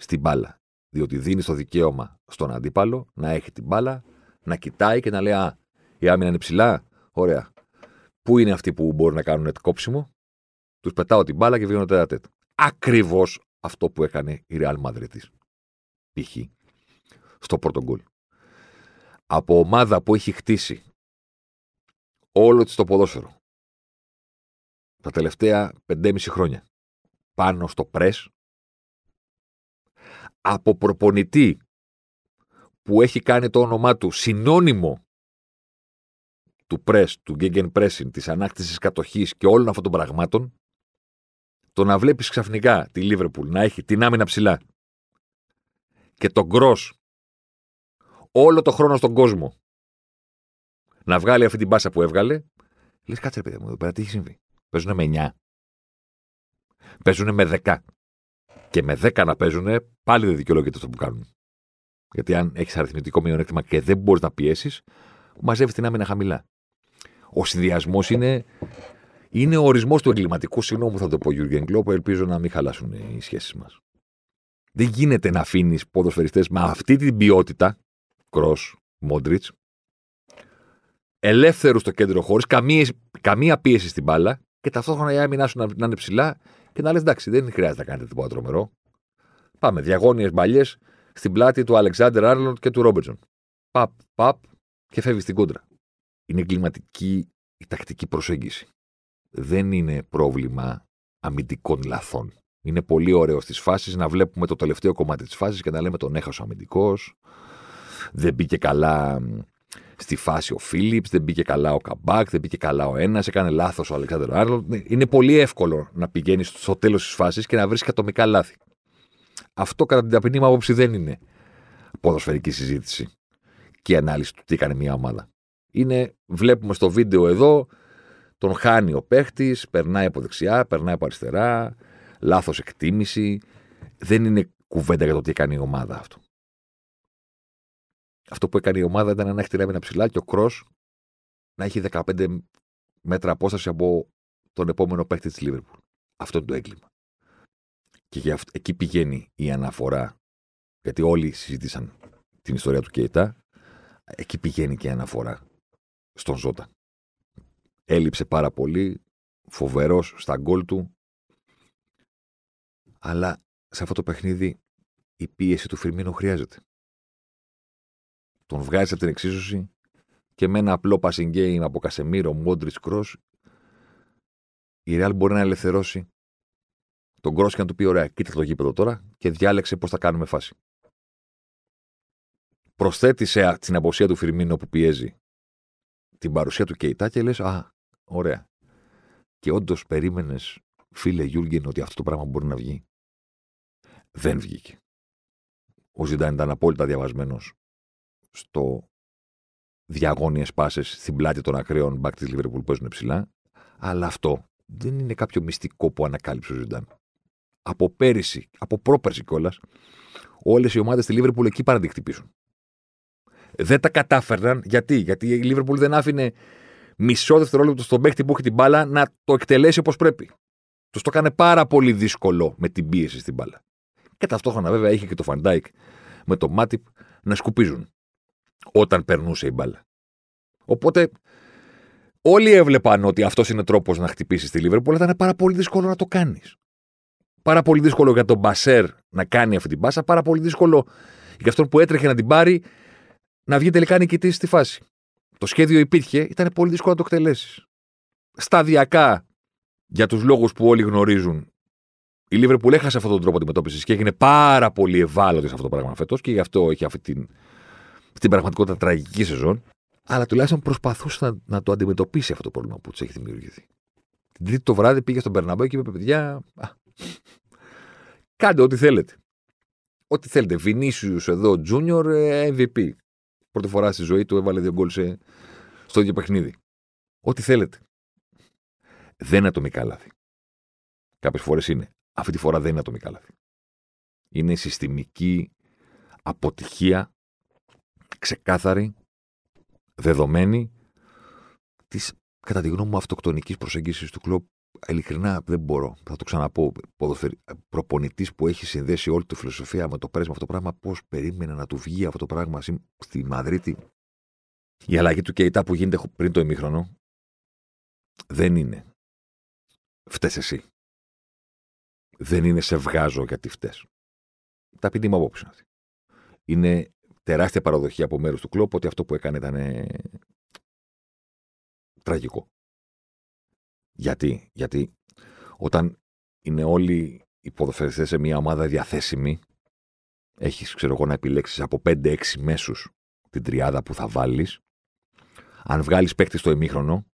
στην μπάλα. Διότι δίνεις το δικαίωμα στον αντίπαλο να έχει την μπάλα, να κοιτάει και να λέει «Α, η άμυνα είναι ψηλά, ωραία. Πού είναι αυτοί που μπορούν να κάνουν κόψιμο? Τους πετάω την μπάλα και βγαίνω τέτα τέτα». Ακριβώς αυτό που έκανε η Ρεάλ Μαδρίτης π.χ. στο πρώτο γκολ. Από ομάδα που έχει χτίσει όλο της το ποδόσφαιρο τα τελευταία πεντέμιση χρόνια πάνω στο πρες, από προπονητή που έχει κάνει το όνομά του συνώνυμο του πρες, του γκέγκεν πρέσιν, της ανάκτησης κατοχής και όλων αυτών των πραγμάτων, το να βλέπεις ξαφνικά τη Λίβερπουλ να έχει την άμυνα ψηλά και τον γκρος όλο το χρόνο στον κόσμο να βγάλει αυτή την πάσα που έβγαλε, λες κάτσε ρε παιδί μου εδώ πέρα τι έχει συμβεί. Παίζουνε με εννιά, παίζουνε με δέκα και με δέκα να παίζουνε πάλι δεν δικαιολογείται αυτό που κάνουν. Γιατί αν έχεις αριθμητικό μειονέκτημα και δεν μπορείς να πιέσεις, μαζεύεις την άμυνα χαμηλά. Ο συνδυασμός είναι... Είναι ο ορισμός του εγκληματικού, συγγνώμη που θα το πω, Γιούργεν Κλοπ, που ελπίζω να μην χαλάσουν οι σχέσεις μας. Δεν γίνεται να αφήνεις ποδοσφαιριστές με αυτή την ποιότητα, Κρος, Μόντριτς, ελεύθερους στο κέντρο χωρίς καμία, καμία πίεση στην μπάλα και ταυτόχρονα η άμυνά σου να, να είναι ψηλά και να λες εντάξει, δεν χρειάζεται να κάνετε τίποτα τρομερό. Πάμε, διαγώνιες μπαλιές στην πλάτη του Αλεξάντερ-Άρνολντ και του Ρόμπερτσον. Παπ, παπ και φεύγει στην κόντρα. Είναι εγκληματική η τακτική προσέγγιση. Δεν είναι πρόβλημα αμυντικών λαθών Είναι πολύ ωραίο στις φάσεις να βλέπουμε το τελευταίο κομμάτι της φάσης και να λέμε τον έχασε ο αμυντικός. Δεν μπήκε καλά στη φάση ο Φίλιπς, δεν μπήκε καλά ο Καμπάκ, δεν μπήκε καλά ο ένας, έκανε λάθος ο Αλεξάντερ-Άρνολντ. Είναι πολύ εύκολο να πηγαίνεις στο τέλος της φάσης και να βρεις ατομικά λάθη. Αυτό κατά την ταπεινή μου άποψη δεν είναι ποδοσφαιρική συζήτηση και ανάλυση του τι έκανε μια ομάδα. Είναι, βλέπουμε στο βίντεο εδώ, τον χάνει ο παίχτης, περνάει από δεξιά, περνάει από αριστερά, λάθος εκτίμηση. Δεν είναι κουβέντα για το τι έκανε η ομάδα αυτό. Αυτό που έκανε η ομάδα ήταν να έχει την άμυνα ψηλά και ο Κρος να έχει δεκαπέντε μέτρα απόσταση από τον επόμενο παίχτη της Λίβερπουλ. Αυτό είναι το έγκλημα. Και για αυ... εκεί πηγαίνει η αναφορά, γιατί όλοι συζήτησαν την ιστορία του Κεϊτά, εκεί πηγαίνει και η αναφορά στον Ζότα. Έλειψε πάρα πολύ, φοβερός στα γκολ του, αλλά σε αυτό το παιχνίδι η πίεση του Φιρμίνο χρειάζεται. Τον βγάζει από την εξίσωση και με ένα απλό passing game από Κασεμίρο, Μόντριτς, Κρος, η Ρεάλ μπορεί να ελευθερώσει τον Κρος και να του πει: ωραία, κοίτα το γήπεδο τώρα και διάλεξε πώς θα κάνουμε φάση. Προσθέτησε την αποσία του Φιρμίνο που πιέζει την παρουσία του Κεϊτά και λες: α, ωραία. Και όντως περίμενες, φίλε Γιούργεν, ότι αυτό το πράγμα μπορεί να βγει. Δεν βγήκε. Ο Ζιντάν ήταν απόλυτα διαβασμένος στο διαγώνιες πάσες στην πλάτη των ακραίων μπακ της Λίβερπουλ που παίζουν ψηλά, αλλά αυτό δεν είναι κάποιο μυστικό που ανακάλυψε ο Ζιντάν. Από πέρυσι, από πρόπερσι κιόλας, όλες οι ομάδες στη Λίβερπουλ εκεί πάνε να την χτυπήσουν. Δεν τα κατάφερναν. Γιατί, Γιατί η Λίβερπουλ δεν άφηνε μισό δευτερόλεπτο στον παίχτη που έχει την μπάλα να το εκτελέσει όπως πρέπει. Τους το έκανε πάρα πολύ δύσκολο με την πίεση στην μπάλα. Και ταυτόχρονα βέβαια είχε και το Φαντάικ με το Μάτιπ να σκουπίζουν όταν περνούσε η μπάλα. Οπότε όλοι έβλεπαν ότι αυτός είναι τρόπος να χτυπήσεις τη Λίβερπουλ, αλλά ήταν πάρα πολύ δύσκολο να το κάνεις. Πάρα πολύ δύσκολο για τον Μπασέρ να κάνει αυτή την πάσα, πάρα πολύ δύσκολο για αυτόν που έτρεχε να την πάρει να βγει τελικά νικητής στη φάση. Το σχέδιο υπήρχε, ήταν πολύ δύσκολο να το εκτελέσεις. Σταδιακά, για τους λόγους που όλοι γνωρίζουν, η Λίβερπουλ έχασε αυτόν τον τρόπο αντιμετώπισης και έγινε πάρα πολύ ευάλωτη σε αυτό το πράγμα φέτος και γι' αυτό έχει αυτή την, στην πραγματικότητα τραγική σεζόν. Αλλά τουλάχιστον προσπαθούσε να, να το αντιμετωπίσει αυτό το πρόβλημα που του έχει δημιουργηθεί. Την Τρίτη το βράδυ πήγε στον Περναμπέο και είπε: παιδιά, α, κάντε ό,τι θέλετε. Ό,τι θέλετε. Βινίσιους εδώ, Junior, εμ βι πι. Πρώτη φορά στη ζωή του έβαλε δύο γκολ σε... στο ίδιο παιχνίδι. Ό,τι θέλετε. Δεν είναι ατομικά λάθη. Κάποιες φορές είναι. Αυτή τη φορά δεν είναι ατομικά λάθη. Είναι συστημική αποτυχία, ξεκάθαρη, δεδομένη της, κατά τη γνώμη μου, αυτοκτονικής προσέγγισης του Κλοπ. Ειλικρινά δεν μπορώ. Θα το ξαναπώ. Προπονητής που έχει συνδέσει όλη του φιλοσοφία με το πρέσμα αυτό το πράγμα, πώς περίμενε να του βγει αυτό το πράγμα στη Μαδρίτη. Η αλλαγή του Κεϊτά που γίνεται πριν το ημίχρονο δεν είναι φταίς εσύ. Δεν είναι σε βγάζω γιατί φταίς. Ταπεινή μου απόψη. Είναι τεράστια παραδοχή από μέρους του Κλοπ ότι αυτό που έκανε ήταν ε... τραγικό. Γιατί? Γιατί όταν είναι όλοι οι ποδοσφαιριστές σε μια ομάδα διαθέσιμοι, έχεις, ξέρω εγώ, να επιλέξεις από πέντε έξι μέσους την τριάδα που θα βάλεις. Αν βγάλεις παίκτη στο ημίχρονο,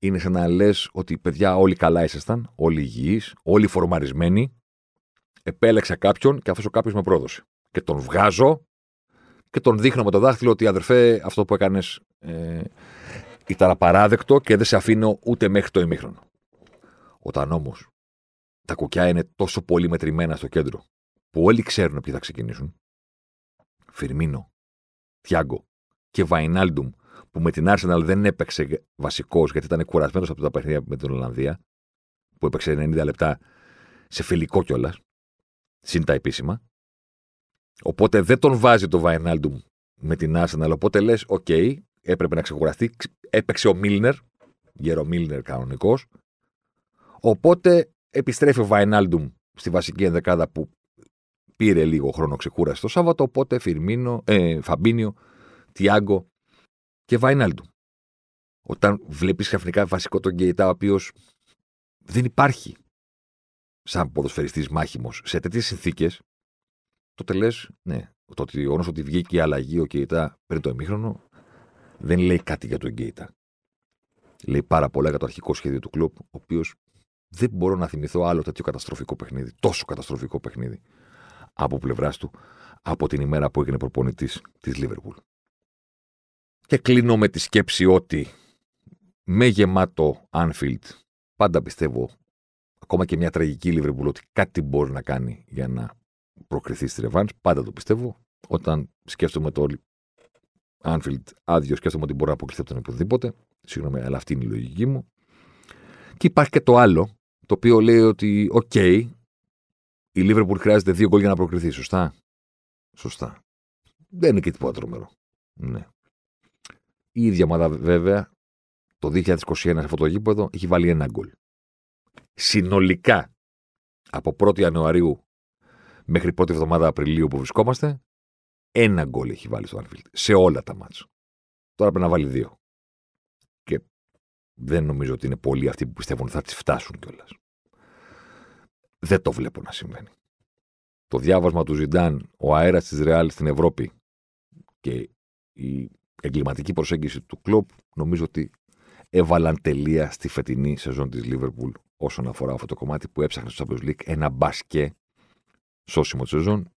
είναι σαν να λες ότι παιδιά, όλοι καλά ήσασταν, όλοι υγιείς, όλοι φορμαρισμένοι. Επέλεξα κάποιον και αυτός ο κάποιος με πρόδωσε. Και τον βγάζω και τον δείχνω με το δάχτυλο ότι αδερφέ, αυτό που έκανες ε... ήταν απαράδεκτο και δεν σε αφήνω ούτε μέχρι το ημίχρονο. Όταν όμως τα κουκιά είναι τόσο πολύ μετρημένα στο κέντρο που όλοι ξέρουν ποιοι θα ξεκινήσουν, Φιρμίνο, Τιάγκο και Βαϊνάλντουμ, που με την Arsenal δεν έπαιξε βασικός γιατί ήταν κουρασμένος από τα παιχνίδια με την Ολλανδία, που έπαιξε ενενήντα λεπτά σε φιλικό κιόλας, συν τα επίσημα. Οπότε δεν τον βάζει το Βαϊνάλντουμ με την Arsenal, οπότε λες οκ. Okay, έπρεπε να ξεκουραστεί. Έπαιξε ο Μίλνερ, γέρο Μίλνερ κανονικός. Οπότε επιστρέφει ο Βαϊνάλντουμ στη βασική ενδεκάδα που πήρε λίγο χρόνο ξεκούραση το Σάββατο. Οπότε Φιρμίνο, ε, Φαμπίνιο, Τιάγκο και Βαϊνάλντουμ. Όταν βλέπεις ξαφνικά βασικό τον Κεϊτά, ο οποίος δεν υπάρχει σαν ποδοσφαιριστής μάχημος σε τέτοιες συνθήκες, τότε λες, ναι, το γεγονός ότι βγήκε η αλλαγή ο Κεϊτά πριν το ημίχρονο δεν λέει κάτι για τον Κεϊτά. Λέει πάρα πολλά για το αρχικό σχέδιο του Κλοπ, ο οποίος δεν μπορώ να θυμηθώ άλλο τέτοιο καταστροφικό παιχνίδι, τόσο καταστροφικό παιχνίδι από πλευράς του, από την ημέρα που έγινε προπονητής της Λίβερπουλ. Και κλείνω με τη σκέψη ότι με γεμάτο Anfield πάντα πιστεύω, ακόμα και μια τραγική Λίβερπουλ, ότι κάτι μπορεί να κάνει για να προκριθεί στη ρεβάνς. Πάντα το πιστεύω. Όταν σκέφτομαι το Anfield άδειο, σκέφτομαι ότι μπορώ να αποκλειστεί από τον οπουδήποτε. Συγγνώμη, αλλά αυτή είναι η λογική μου. Και υπάρχει και το άλλο, το οποίο λέει ότι, οκ, okay, η Λίβερπουλ χρειάζεται δύο γκολ για να προκριθεί. Σωστά. Σωστά. Δεν είναι και τίποτα τρομερό. Ναι. Η ίδια ομάδα, βέβαια, το δύο χιλιάδες είκοσι ένα σε αυτό το γήπεδο έχει βάλει ένα γκολ. Συνολικά από πρώτη Ιανουαρίου μέχρι πρώτη εβδομάδα Απριλίου που βρισκόμαστε, ένα γκολ έχει βάλει στο Anfield σε όλα τα μάτς. Τώρα πρέπει να βάλει δύο. Και δεν νομίζω ότι είναι πολλοί αυτοί που πιστεύουν ότι θα τις φτάσουν κιόλας. Δεν το βλέπω να συμβαίνει. Το διάβασμα του Ζιντάν, ο αέρας της Ρεάλ στην Ευρώπη και η εγκληματική προσέγγιση του Κλοπ, νομίζω ότι έβαλαν τελεία στη φετινή σεζόν της Λίβερπουλ όσον αφορά αυτό το κομμάτι που έψαχνε στο Champions League, ένα μπασκέ σώσιμο τη σεζόν.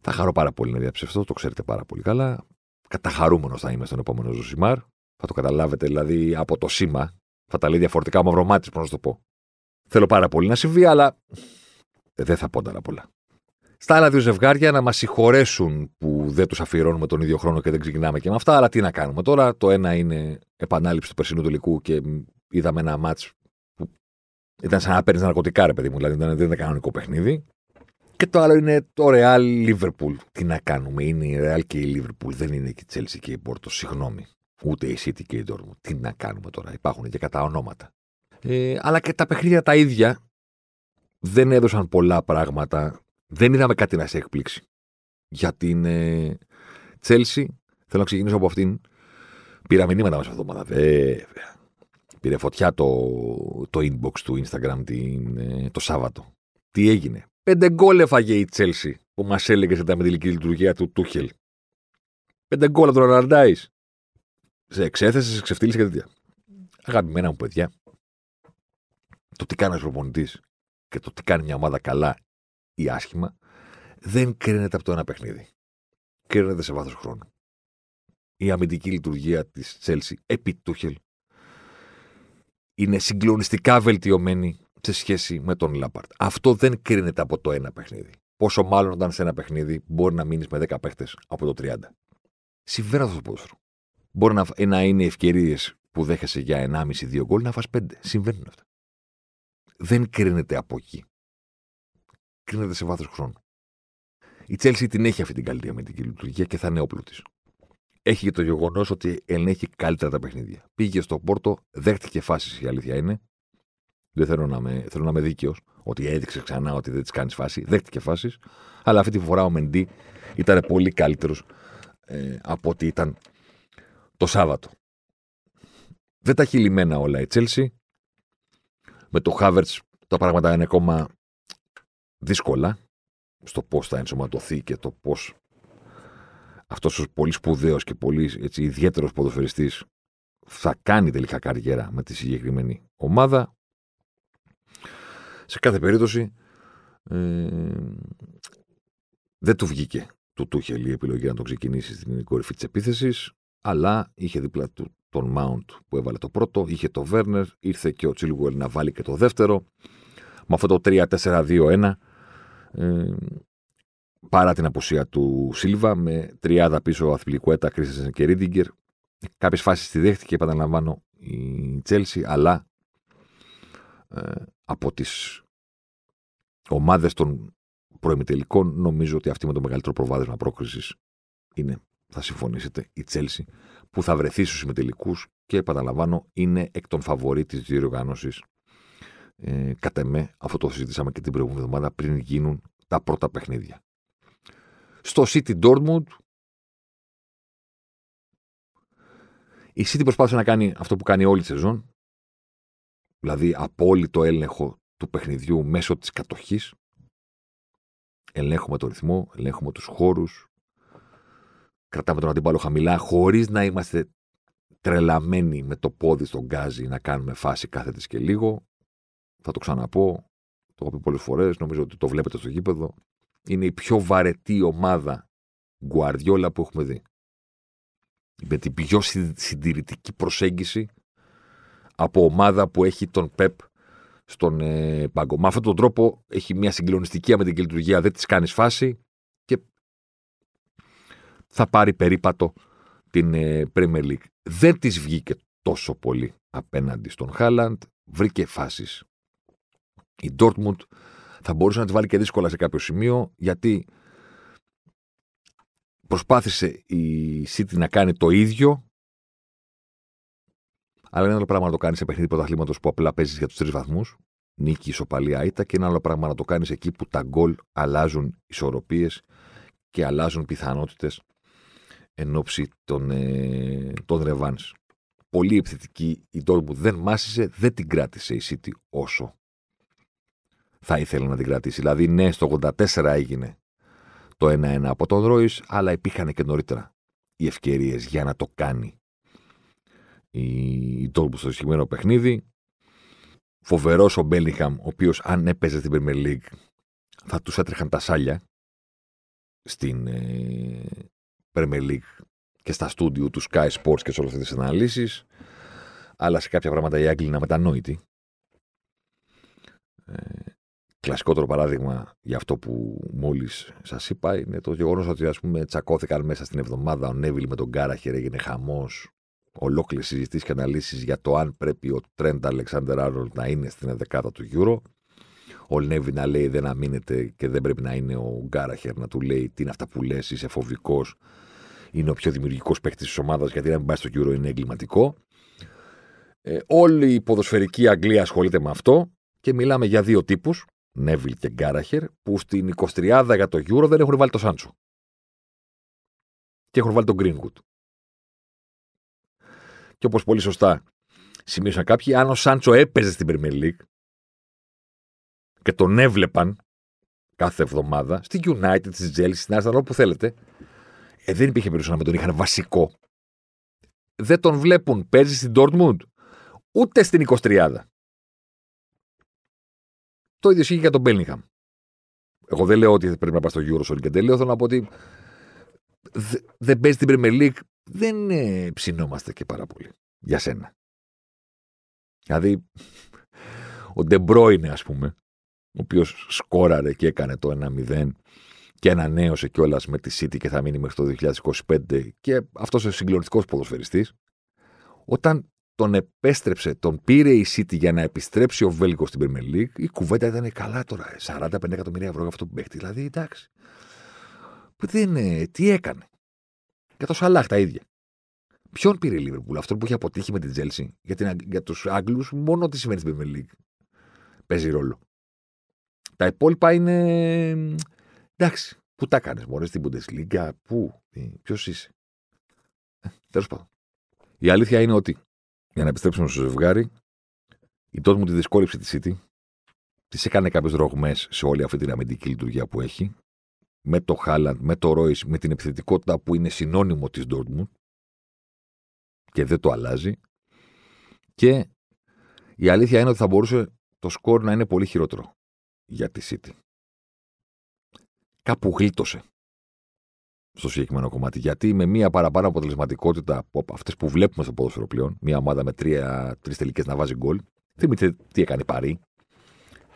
Θα χαρώ πάρα πολύ να διαψευτώ, το ξέρετε πάρα πολύ καλά. Καταχαρούμενος θα είμαι στον επόμενο Ζοσιμάρ. Θα το καταλάβετε δηλαδή από το σήμα. Θα τα λέει διαφορετικά ο μαυρομάτης, πώς να το πω. Θέλω πάρα πολύ να συμβεί, αλλά δεν θα πω τώρα πολλά. Στα άλλα δύο ζευγάρια να μας συγχωρέσουν που δεν τους αφιερώνουμε τον ίδιο χρόνο και δεν ξεκινάμε και με αυτά, αλλά τι να κάνουμε τώρα. Το ένα είναι επανάληψη του περσινού τελικού και είδαμε ένα μάτς που ήταν σαν να παίρνεις ναρκωτικά, ρε παιδί μου, δηλαδή δεν ήταν κανονικό παιχνίδι. Και το άλλο είναι το Real Liverpool. Τι να κάνουμε, είναι η Real και η Liverpool, δεν είναι και η Τσέλσι και η Πόρτο, συγγνώμη. Ούτε η City και η Dortmund. Τι να κάνουμε τώρα, υπάρχουν και κατά ονόματα. Ε, αλλά και τα παιχνίδια τα ίδια δεν έδωσαν πολλά πράγματα. Δεν είδαμε κάτι να σε εκπλήξει. Για την ε, Chelsea, θέλω να ξεκινήσω από αυτήν. Πήρα μηνύματα μέσα εβδομάδα, βέβαια. Πήρε φωτιά το, το inbox του Instagram την, ε, το Σάββατο. Τι έγινε. Πέντε γκολ έφαγε η Chelsea που μας έλεγε σε τα μετελική λειτουργία του Τούχελ. Πέντε γκολ από τον Ροναλντάι. Σε εξέθεσε, σε ξεφτύλισε και τέτοια. Αγαπημένα μου παιδιά, το τι κάνει ένας προπονητής και το τι κάνει μια ομάδα καλά ή άσχημα δεν κρίνεται από το ένα παιχνίδι. Κρίνεται σε βάθος χρόνου. Η αμυντική λειτουργία της Chelsea επί Τούχελ είναι συγκλονιστικά βελτιωμένη σε σχέση με τον Λάμπαρτ. Αυτό δεν κρίνεται από το ένα παιχνίδι. Πόσο μάλλον όταν σε ένα παιχνίδι μπορεί να μείνεις με δέκα παίχτες από το τριάντα. Συμβαίνει αυτό το ποδόσφαιρο. Μπορεί να, να είναι ευκαιρίες που δέχεσαι για ενάμιση με δύο γκολ να φας πέντε. Συμβαίνουν αυτά. Δεν κρίνεται από εκεί. Κρίνεται σε βάθος χρόνου. Η Chelsea την έχει αυτή την καλύτερη αμυντική λειτουργία και θα είναι όπλο της. Έχει και το γεγονός ότι ελέγχει καλύτερα τα παιχνίδια. Πήγε στο Πόρτο, δέχτηκε φάσεις, η αλήθεια είναι. Δεν θέλω να είμαι, είμαι δίκαιος ότι έδειξε ξανά ότι δεν της κάνεις φάση. Δέχτηκε φάσεις. Αλλά αυτή τη φορά ο Μεντί ήταν πολύ καλύτερος ε, από ό,τι ήταν το Σάββατο. Δεν τα έχει λυμμένα όλα η Chelsea. Με το Havertz τα πράγματα είναι ακόμα δύσκολα στο πώς θα ενσωματωθεί και το πώς αυτός ο πολύ σπουδαίος και πολύ έτσι, ιδιαίτερος ποδοσφαιριστής θα κάνει τελικά καριέρα με τη συγκεκριμένη ομάδα. Σε κάθε περίπτωση ε, δεν του βγήκε του Τούχελ η επιλογή να τον ξεκινήσει στην κορυφή της επίθεσης, αλλά είχε δίπλα του τον Mount που έβαλε το πρώτο, είχε το Werner, ήρθε και ο Chilwell να βάλει και το δεύτερο. Με αυτό το τρία τέσσερα δύο ένα ε, παρά την απουσία του Σίλβα με τριάδα πίσω Αθπλικουέτα, Κρίστενσεν και Ρίντιγκερ, κάποιες φάσεις τη δέχτηκε, επαναλαμβάνω, η Chelsea, αλλά ε, από τις ομάδες των προημιτελικών νομίζω ότι αυτή με το μεγαλύτερο προβάδισμα πρόκρισης είναι, θα συμφωνήσετε, η Chelsea που θα βρεθεί στους συμμετελικούς και επαναλαμβάνω είναι εκ των φαβορί της διοργάνωσης. Ε, κατ' εμέ, αυτό το συζητήσαμε και την προηγούμενη εβδομάδα πριν γίνουν τα πρώτα παιχνίδια. Στο City Dortmund, η City προσπάθησε να κάνει αυτό που κάνει όλη τη σεζόν, δηλαδή απόλυτο έλεγχο του παιχνιδιού μέσω της κατοχής. Ελέγχουμε το ρυθμό, ελέγχουμε τους χώρους. Κρατάμε τον αντίπαλο χαμηλά, χωρίς να είμαστε τρελαμένοι με το πόδι στον γκάζι να κάνουμε φάση κάθε της και λίγο. Θα το ξαναπώ, το έχω πει πολλές φορές, νομίζω ότι το βλέπετε στο γήπεδο. Είναι η πιο βαρετή ομάδα Γκουαρντιόλα που έχουμε δει. Με την πιο συντηρητική προσέγγιση από ομάδα που έχει τον Πεπ στον ε, πάγκο. Με αυτόν τον τρόπο έχει μια συγκλονιστική αμυντική λειτουργία, δεν της κάνεις φάση και θα πάρει περίπατο την ε, Premier League. Δεν της βγήκε τόσο πολύ απέναντι στον Χάλαντ, βρήκε φάσεις. Η Ντόρτμουντ θα μπορούσε να τη βάλει και δύσκολα σε κάποιο σημείο, γιατί προσπάθησε η City να κάνει το ίδιο, αλλά είναι άλλο πράγμα να το κάνει σε παιχνίδι πρωταθλήματος που απλά παίζει για τους τρεις βαθμούς, νίκη, ισοπαλία, ήττα, και είναι άλλο πράγμα να το κάνει εκεί που τα γκολ αλλάζουν ισορροπίες και αλλάζουν πιθανότητες εν ώψη των, ε, των ρεβάνς. Πολύ επιθετική η Ντόρτμουντ που δεν μάσησε, δεν την κράτησε η City όσο θα ήθελε να την κρατήσει. Δηλαδή, ναι, στο ογδόντα τέσσερα έγινε το ένα ένα από τον Ρόις, αλλά υπήρχαν και νωρίτερα οι ευκαιρίες για να το κάνει η Ντόρτμουντ στο συγκεκριμένο παιχνίδι. Φοβερός ο Μπέλιγχαμ, ο οποίος αν έπαιζε στην Premier League θα τους έτρεχαν τα σάλια στην ε, Premier League και στα στούντιο του Sky Sports και σε όλες αυτές τις αναλύσεις, αλλά σε κάποια πράγματα οι Άγγλοι είναι αμετανόητοι. Ε, Κλασικότερο παράδειγμα για αυτό που μόλις σας είπα είναι το γεγονός ότι, ας πούμε, τσακώθηκαν μέσα στην εβδομάδα ο Νέβιλ με τον Γκάραχερ, έγινε χαμός, ολόκληρες συζητήσεις και αναλύσεις για το αν πρέπει ο Τρεντ Αλεξάντερ-Άρνολντ να είναι στην ενδεκάδα του Euro. Ο Νέβιλ να λέει δεν αμήνεται και δεν πρέπει να είναι, ο Γκάραχερ να του λέει τι είναι αυτά που λες, είσαι φοβικός, είναι ο πιο δημιουργικός παίκτης της ομάδας, γιατί να μην πάει στο Euro είναι εγκληματικό. Ε, όλη η ποδοσφαιρική Αγγλία ασχολείται με αυτό και μιλάμε για δύο τύπους, Νέβιλ και Γκάραχερ, που στην εικοστή για το Euro δεν έχουν βάλει το Σάντσο. Και έχουν βάλει τον Greenwood. Και όπως πολύ σωστά σημείωσαν κάποιοι, αν ο Σάντσο έπαιζε στην Premier League και τον έβλεπαν κάθε εβδομάδα, στη United, στη Chelsea, στην Arsenal, όπου θέλετε, ε, δεν υπήρχε περίπτωση να με τον είχαν βασικό. Δεν τον βλέπουν. Παίζει στην Dortmund. Ούτε στην εικοστή. Το ίδιο ισχύει για τον Μπέλιγχαμ. Εγώ δεν λέω ότι πρέπει να πάει στο Eurozone και τελείω. Θέλω να πω ότι δεν παίζει την Premier League. Δεν ε, ψινόμαστε και πάρα πολύ για σένα. Δηλαδή, ο Ντεμπρόινε, ας πούμε, ο οποίος σκόραρε και έκανε το ένα μηδέν και ανανέωσε κιόλας με τη City και θα μείνει μέχρι το είκοσι είκοσι πέντε, και αυτός ο συγκλονιστικός ποδοσφαιριστής, όταν τον επέστρεψε, τον πήρε η City για να επιστρέψει ο Βέλγος στην Premier League, η κουβέντα ήταν καλά τώρα. σαράντα πέντε εκατομμύρια ευρώ για αυτό που παίχτη. Δηλαδή, εντάξει. Που δεν είναι, τι έκανε. Και το Σαλάχ τα ίδια. Ποιον πήρε η Λίβερπουλ, αυτόν που είχε αποτύχει με την Τσέλσι? Για, την, για τους Άγγλους, μόνο τι σημαίνει στην Premier League παίζει ρόλο. Τα υπόλοιπα είναι. Εντάξει. Πού τα κάνεις, μωρέ, στην Bundesliga, πού, ποιος είσαι. Ε, τέλος πάντων. Η αλήθεια είναι ότι, για να επιστρέψουμε στο ζευγάρι, η τότε μου τη δυσκόλυψη τη City, της έκανε κάποιες ρογμές σε όλη αυτή την αμυντική λειτουργία που έχει, με το Χάλαντ, με το Ρόις, με την επιθετικότητα που είναι συνώνυμο της Ντόρτμουντ και δεν το αλλάζει, και η αλήθεια είναι ότι θα μπορούσε το σκορ να είναι πολύ χειρότερο για τη City. Κάπου γλίτωσε στο συγκεκριμένο κομμάτι, γιατί με μία παραπάνω αποτελεσματικότητα από αυτές που βλέπουμε στο ποδόσφαιρο πλέον, μία ομάδα με τρεις τελικές να βάζει γκολ, θυμηθείτε τι έκανε η Παρί,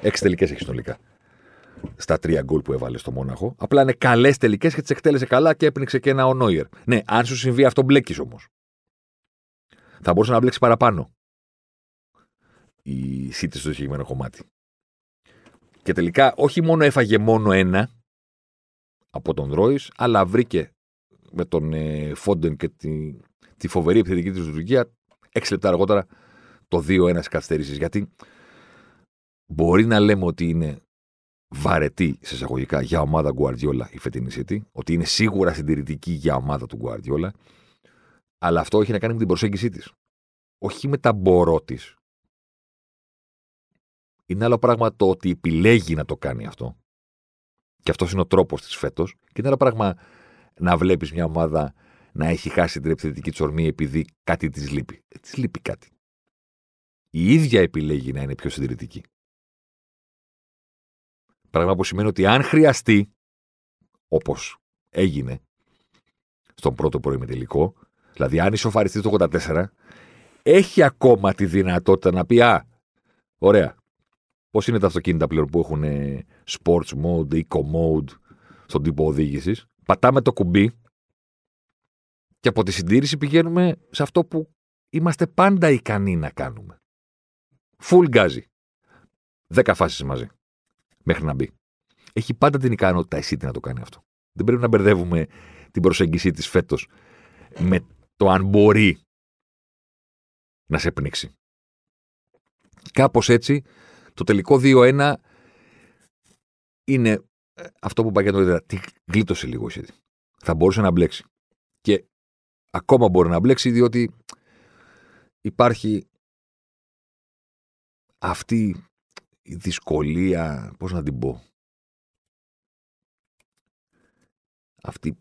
έξι τελικές έχει συνολικά στα τρία γκολ που έβαλε στο Μόναχο. Απλά είναι καλές τελικές και τις εκτέλεσε καλά και έπνιξε και ένα ο Νόιερ. Ναι, αν σου συμβεί αυτό, μπλέκεις όμως. Θα μπορούσε να μπλέξει παραπάνω η City στο συγκεκριμένο κομμάτι. Και τελικά όχι μόνο έφαγε μόνο ένα από τον Ρόις, αλλά βρήκε με τον ε, Φόντεν και τη, τη φοβερή επιθετική της λειτουργία έξι λεπτά αργότερα το δύο ένα στις καθυστερήσεις. Γιατί μπορεί να λέμε ότι είναι βαρετή σε εισαγωγικά για ομάδα Γκουαρντιόλα η φετινή City, ότι είναι σίγουρα συντηρητική για ομάδα του Γκουαρντιόλα, αλλά αυτό έχει να κάνει με την προσέγγιση της. Όχι με τα μπορώ της. Είναι άλλο πράγμα το ότι επιλέγει να το κάνει αυτό. Και αυτός είναι ο τρόπος της φέτος. Και είναι άλλο πράγμα να βλέπεις μια ομάδα να έχει χάσει την επιθετική της ορμή επειδή κάτι της λείπει. Ε, της λείπει κάτι. Η ίδια επιλέγει να είναι πιο συντηρητική. Πράγμα που σημαίνει ότι αν χρειαστεί, όπως έγινε στον πρώτο προημιτελικό, δηλαδή αν ισοφαριστεί το ογδόντα τέσσερα, έχει ακόμα τη δυνατότητα να πει «Α, ωραία, πώς είναι τα αυτοκίνητα πλέον που έχουν sports mode, eco mode στον τύπο οδήγησης, πατάμε το κουμπί και από τη συντήρηση πηγαίνουμε σε αυτό που είμαστε πάντα ικανοί να κάνουμε. Full γκάζι. Δέκα φάσεις μαζί. Μέχρι να μπει. Έχει πάντα την ικανότητα η City να το κάνει αυτό. Δεν πρέπει να μπερδεύουμε την προσέγγιση της φέτος με το αν μπορεί να σε πνίξει. Κάπως έτσι, το τελικό δύο ένα είναι αυτό που παγιάτω είδα. Τι γλίτωσε λίγο η City. Θα μπορούσε να μπλέξει. Και ακόμα μπορεί να μπλέξει διότι υπάρχει αυτή η δυσκολία, πώς να την πω, αυτή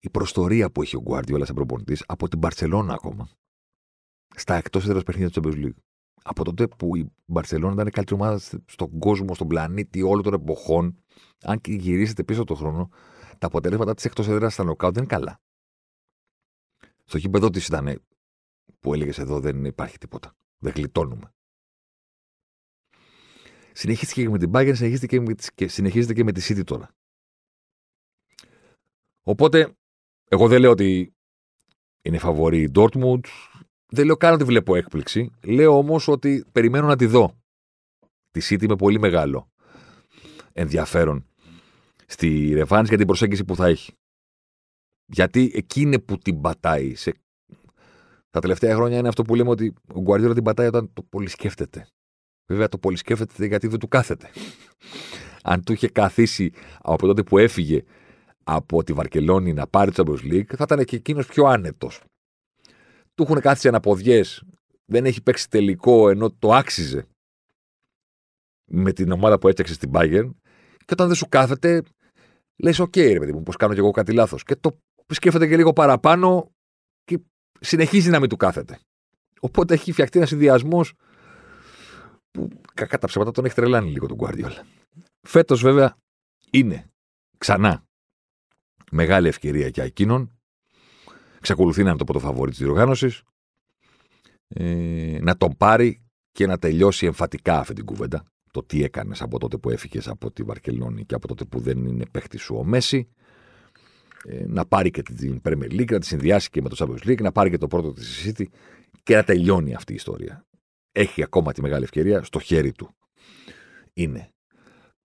η προστορία που έχει ο Γκουαρντιόλα σαν προπονητής από την Μπαρσελόνα ακόμα, στα εκτός έδρας παιχνίδια του Champions League. Από τότε που η Μπαρσελόνα ήταν η καλύτερη ομάδα στον κόσμο, στον πλανήτη, όλων των εποχών, αν και γυρίσετε πίσω τον χρόνο, τα αποτελέσματα της εκτός έδρας στα νοκάουτ δεν είναι καλά. Στο γήπεδο της ήταν που έλεγες εδώ δεν υπάρχει τίποτα, δεν γλιτώνουμε. Συνεχίστηκε και με την Bayern, συνεχίζεται και με τη City τώρα. Οπότε, εγώ δεν λέω ότι είναι φαβορή η Dortmund, δεν λέω καν ότι βλέπω έκπληξη, λέω όμως ότι περιμένω να τη δω. Τη City με πολύ μεγάλο ενδιαφέρον στη ρεβάνς για την προσέγγιση που θα έχει. Γιατί εκείνη που την πατάει σε... τα τελευταία χρόνια είναι αυτό που λέμε ότι ο Γκουαρδιόλα την πατάει όταν το πολύ σκέφτεται. Βέβαια το πολύ σκέφτεται γιατί δεν του κάθεται. Αν του είχε καθίσει από τότε που έφυγε από τη Βαρκελόνη να πάρει το Champions League, θα ήταν και εκείνος πιο άνετος. Του έχουν κάθισει αναποδιές, δεν έχει παίξει τελικό ενώ το άξιζε με την ομάδα που έφτιαξε στην Bayern. Και όταν δεν σου κάθεται, λες «ΟΚ, ρε παιδί μου, πώς κάνω κι εγώ κάτι λάθος». Και το σκέφτεται και λίγο παραπάνω και συνεχίζει να μην του κάθεται. Οπότε έχει φτιαχτεί ένα συνδυασμός που κακά τα ψέματα τον έχει τρελάνει λίγο τον Γκουαρδιόλα. Φέτος βέβαια είναι ξανά μεγάλη ευκαιρία για εκείνον. Ξεκολουθεί να είναι το πρωτοφαβόρι της διοργάνωσης. Ε, να τον πάρει και να τελειώσει εμφατικά αυτή την κουβέντα. Το τι έκανες από τότε που έφυγες από τη Βαρκελόνη και από τότε που δεν είναι παίχτης σου ο Μέση. Ε, να πάρει και την Premier League, να τη συνδυάσει και με το Champions League, να πάρει και το πρώτο της City και να τελειώνει αυτή η ιστορία. Έχει ακόμα τη μεγάλη ευκαιρία, στο χέρι του είναι.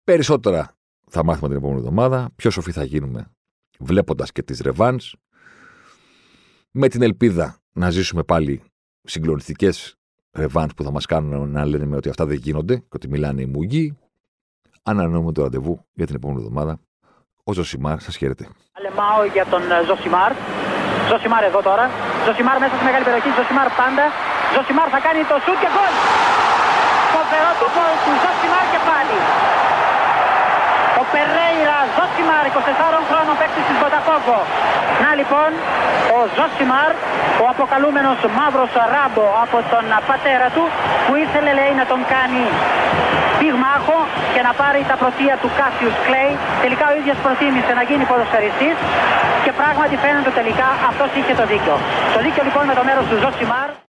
Περισσότερα θα μάθουμε την επόμενη εβδομάδα. Πιο σοφοί θα γίνουμε βλέποντας και τις ρεβάνς. Με την ελπίδα να ζήσουμε πάλι συγκλονιστικές ρεβάνς που θα μας κάνουν να λένε ότι αυτά δεν γίνονται και ότι μιλάνε οι μουγγοί. Ανανεώνουμε το ραντεβού για την επόμενη εβδομάδα. Ο Ζοσιμάρ, σας χαίρετε. Αλεμάω για τον Ζοσιμάρ. Ζοσιμάρ εδώ τώρα. Ζοσιμάρ μέσα στη μεγάλη περιοχή. Ζοσιμάρ πάντα. Ζοσιμάρ θα κάνει το σουτ και γκολ. Φοβερό το γκολ του Ζοσιμάρ και πάλι. Ο Περέιρα Ζοσιμάρ, είκοσι τεσσάρων χρόνων παίκτης της Βοτακόβο. Να λοιπόν, ο Ζοσιμάρ, ο αποκαλούμενος μαύρος ράμπο από τον πατέρα του, που ήθελε λέει να τον κάνει πυγμάχο και να πάρει τα πρωτεία του Κάσιους Κλέι. Τελικά ο ίδιος προτίμησε να γίνει ποδοσφαιριστής και πράγματι φαίνεται τελικά αυτός είχε το δίκιο. Το δίκιο λοιπόν με το μέρος του Ζοσιμάρ.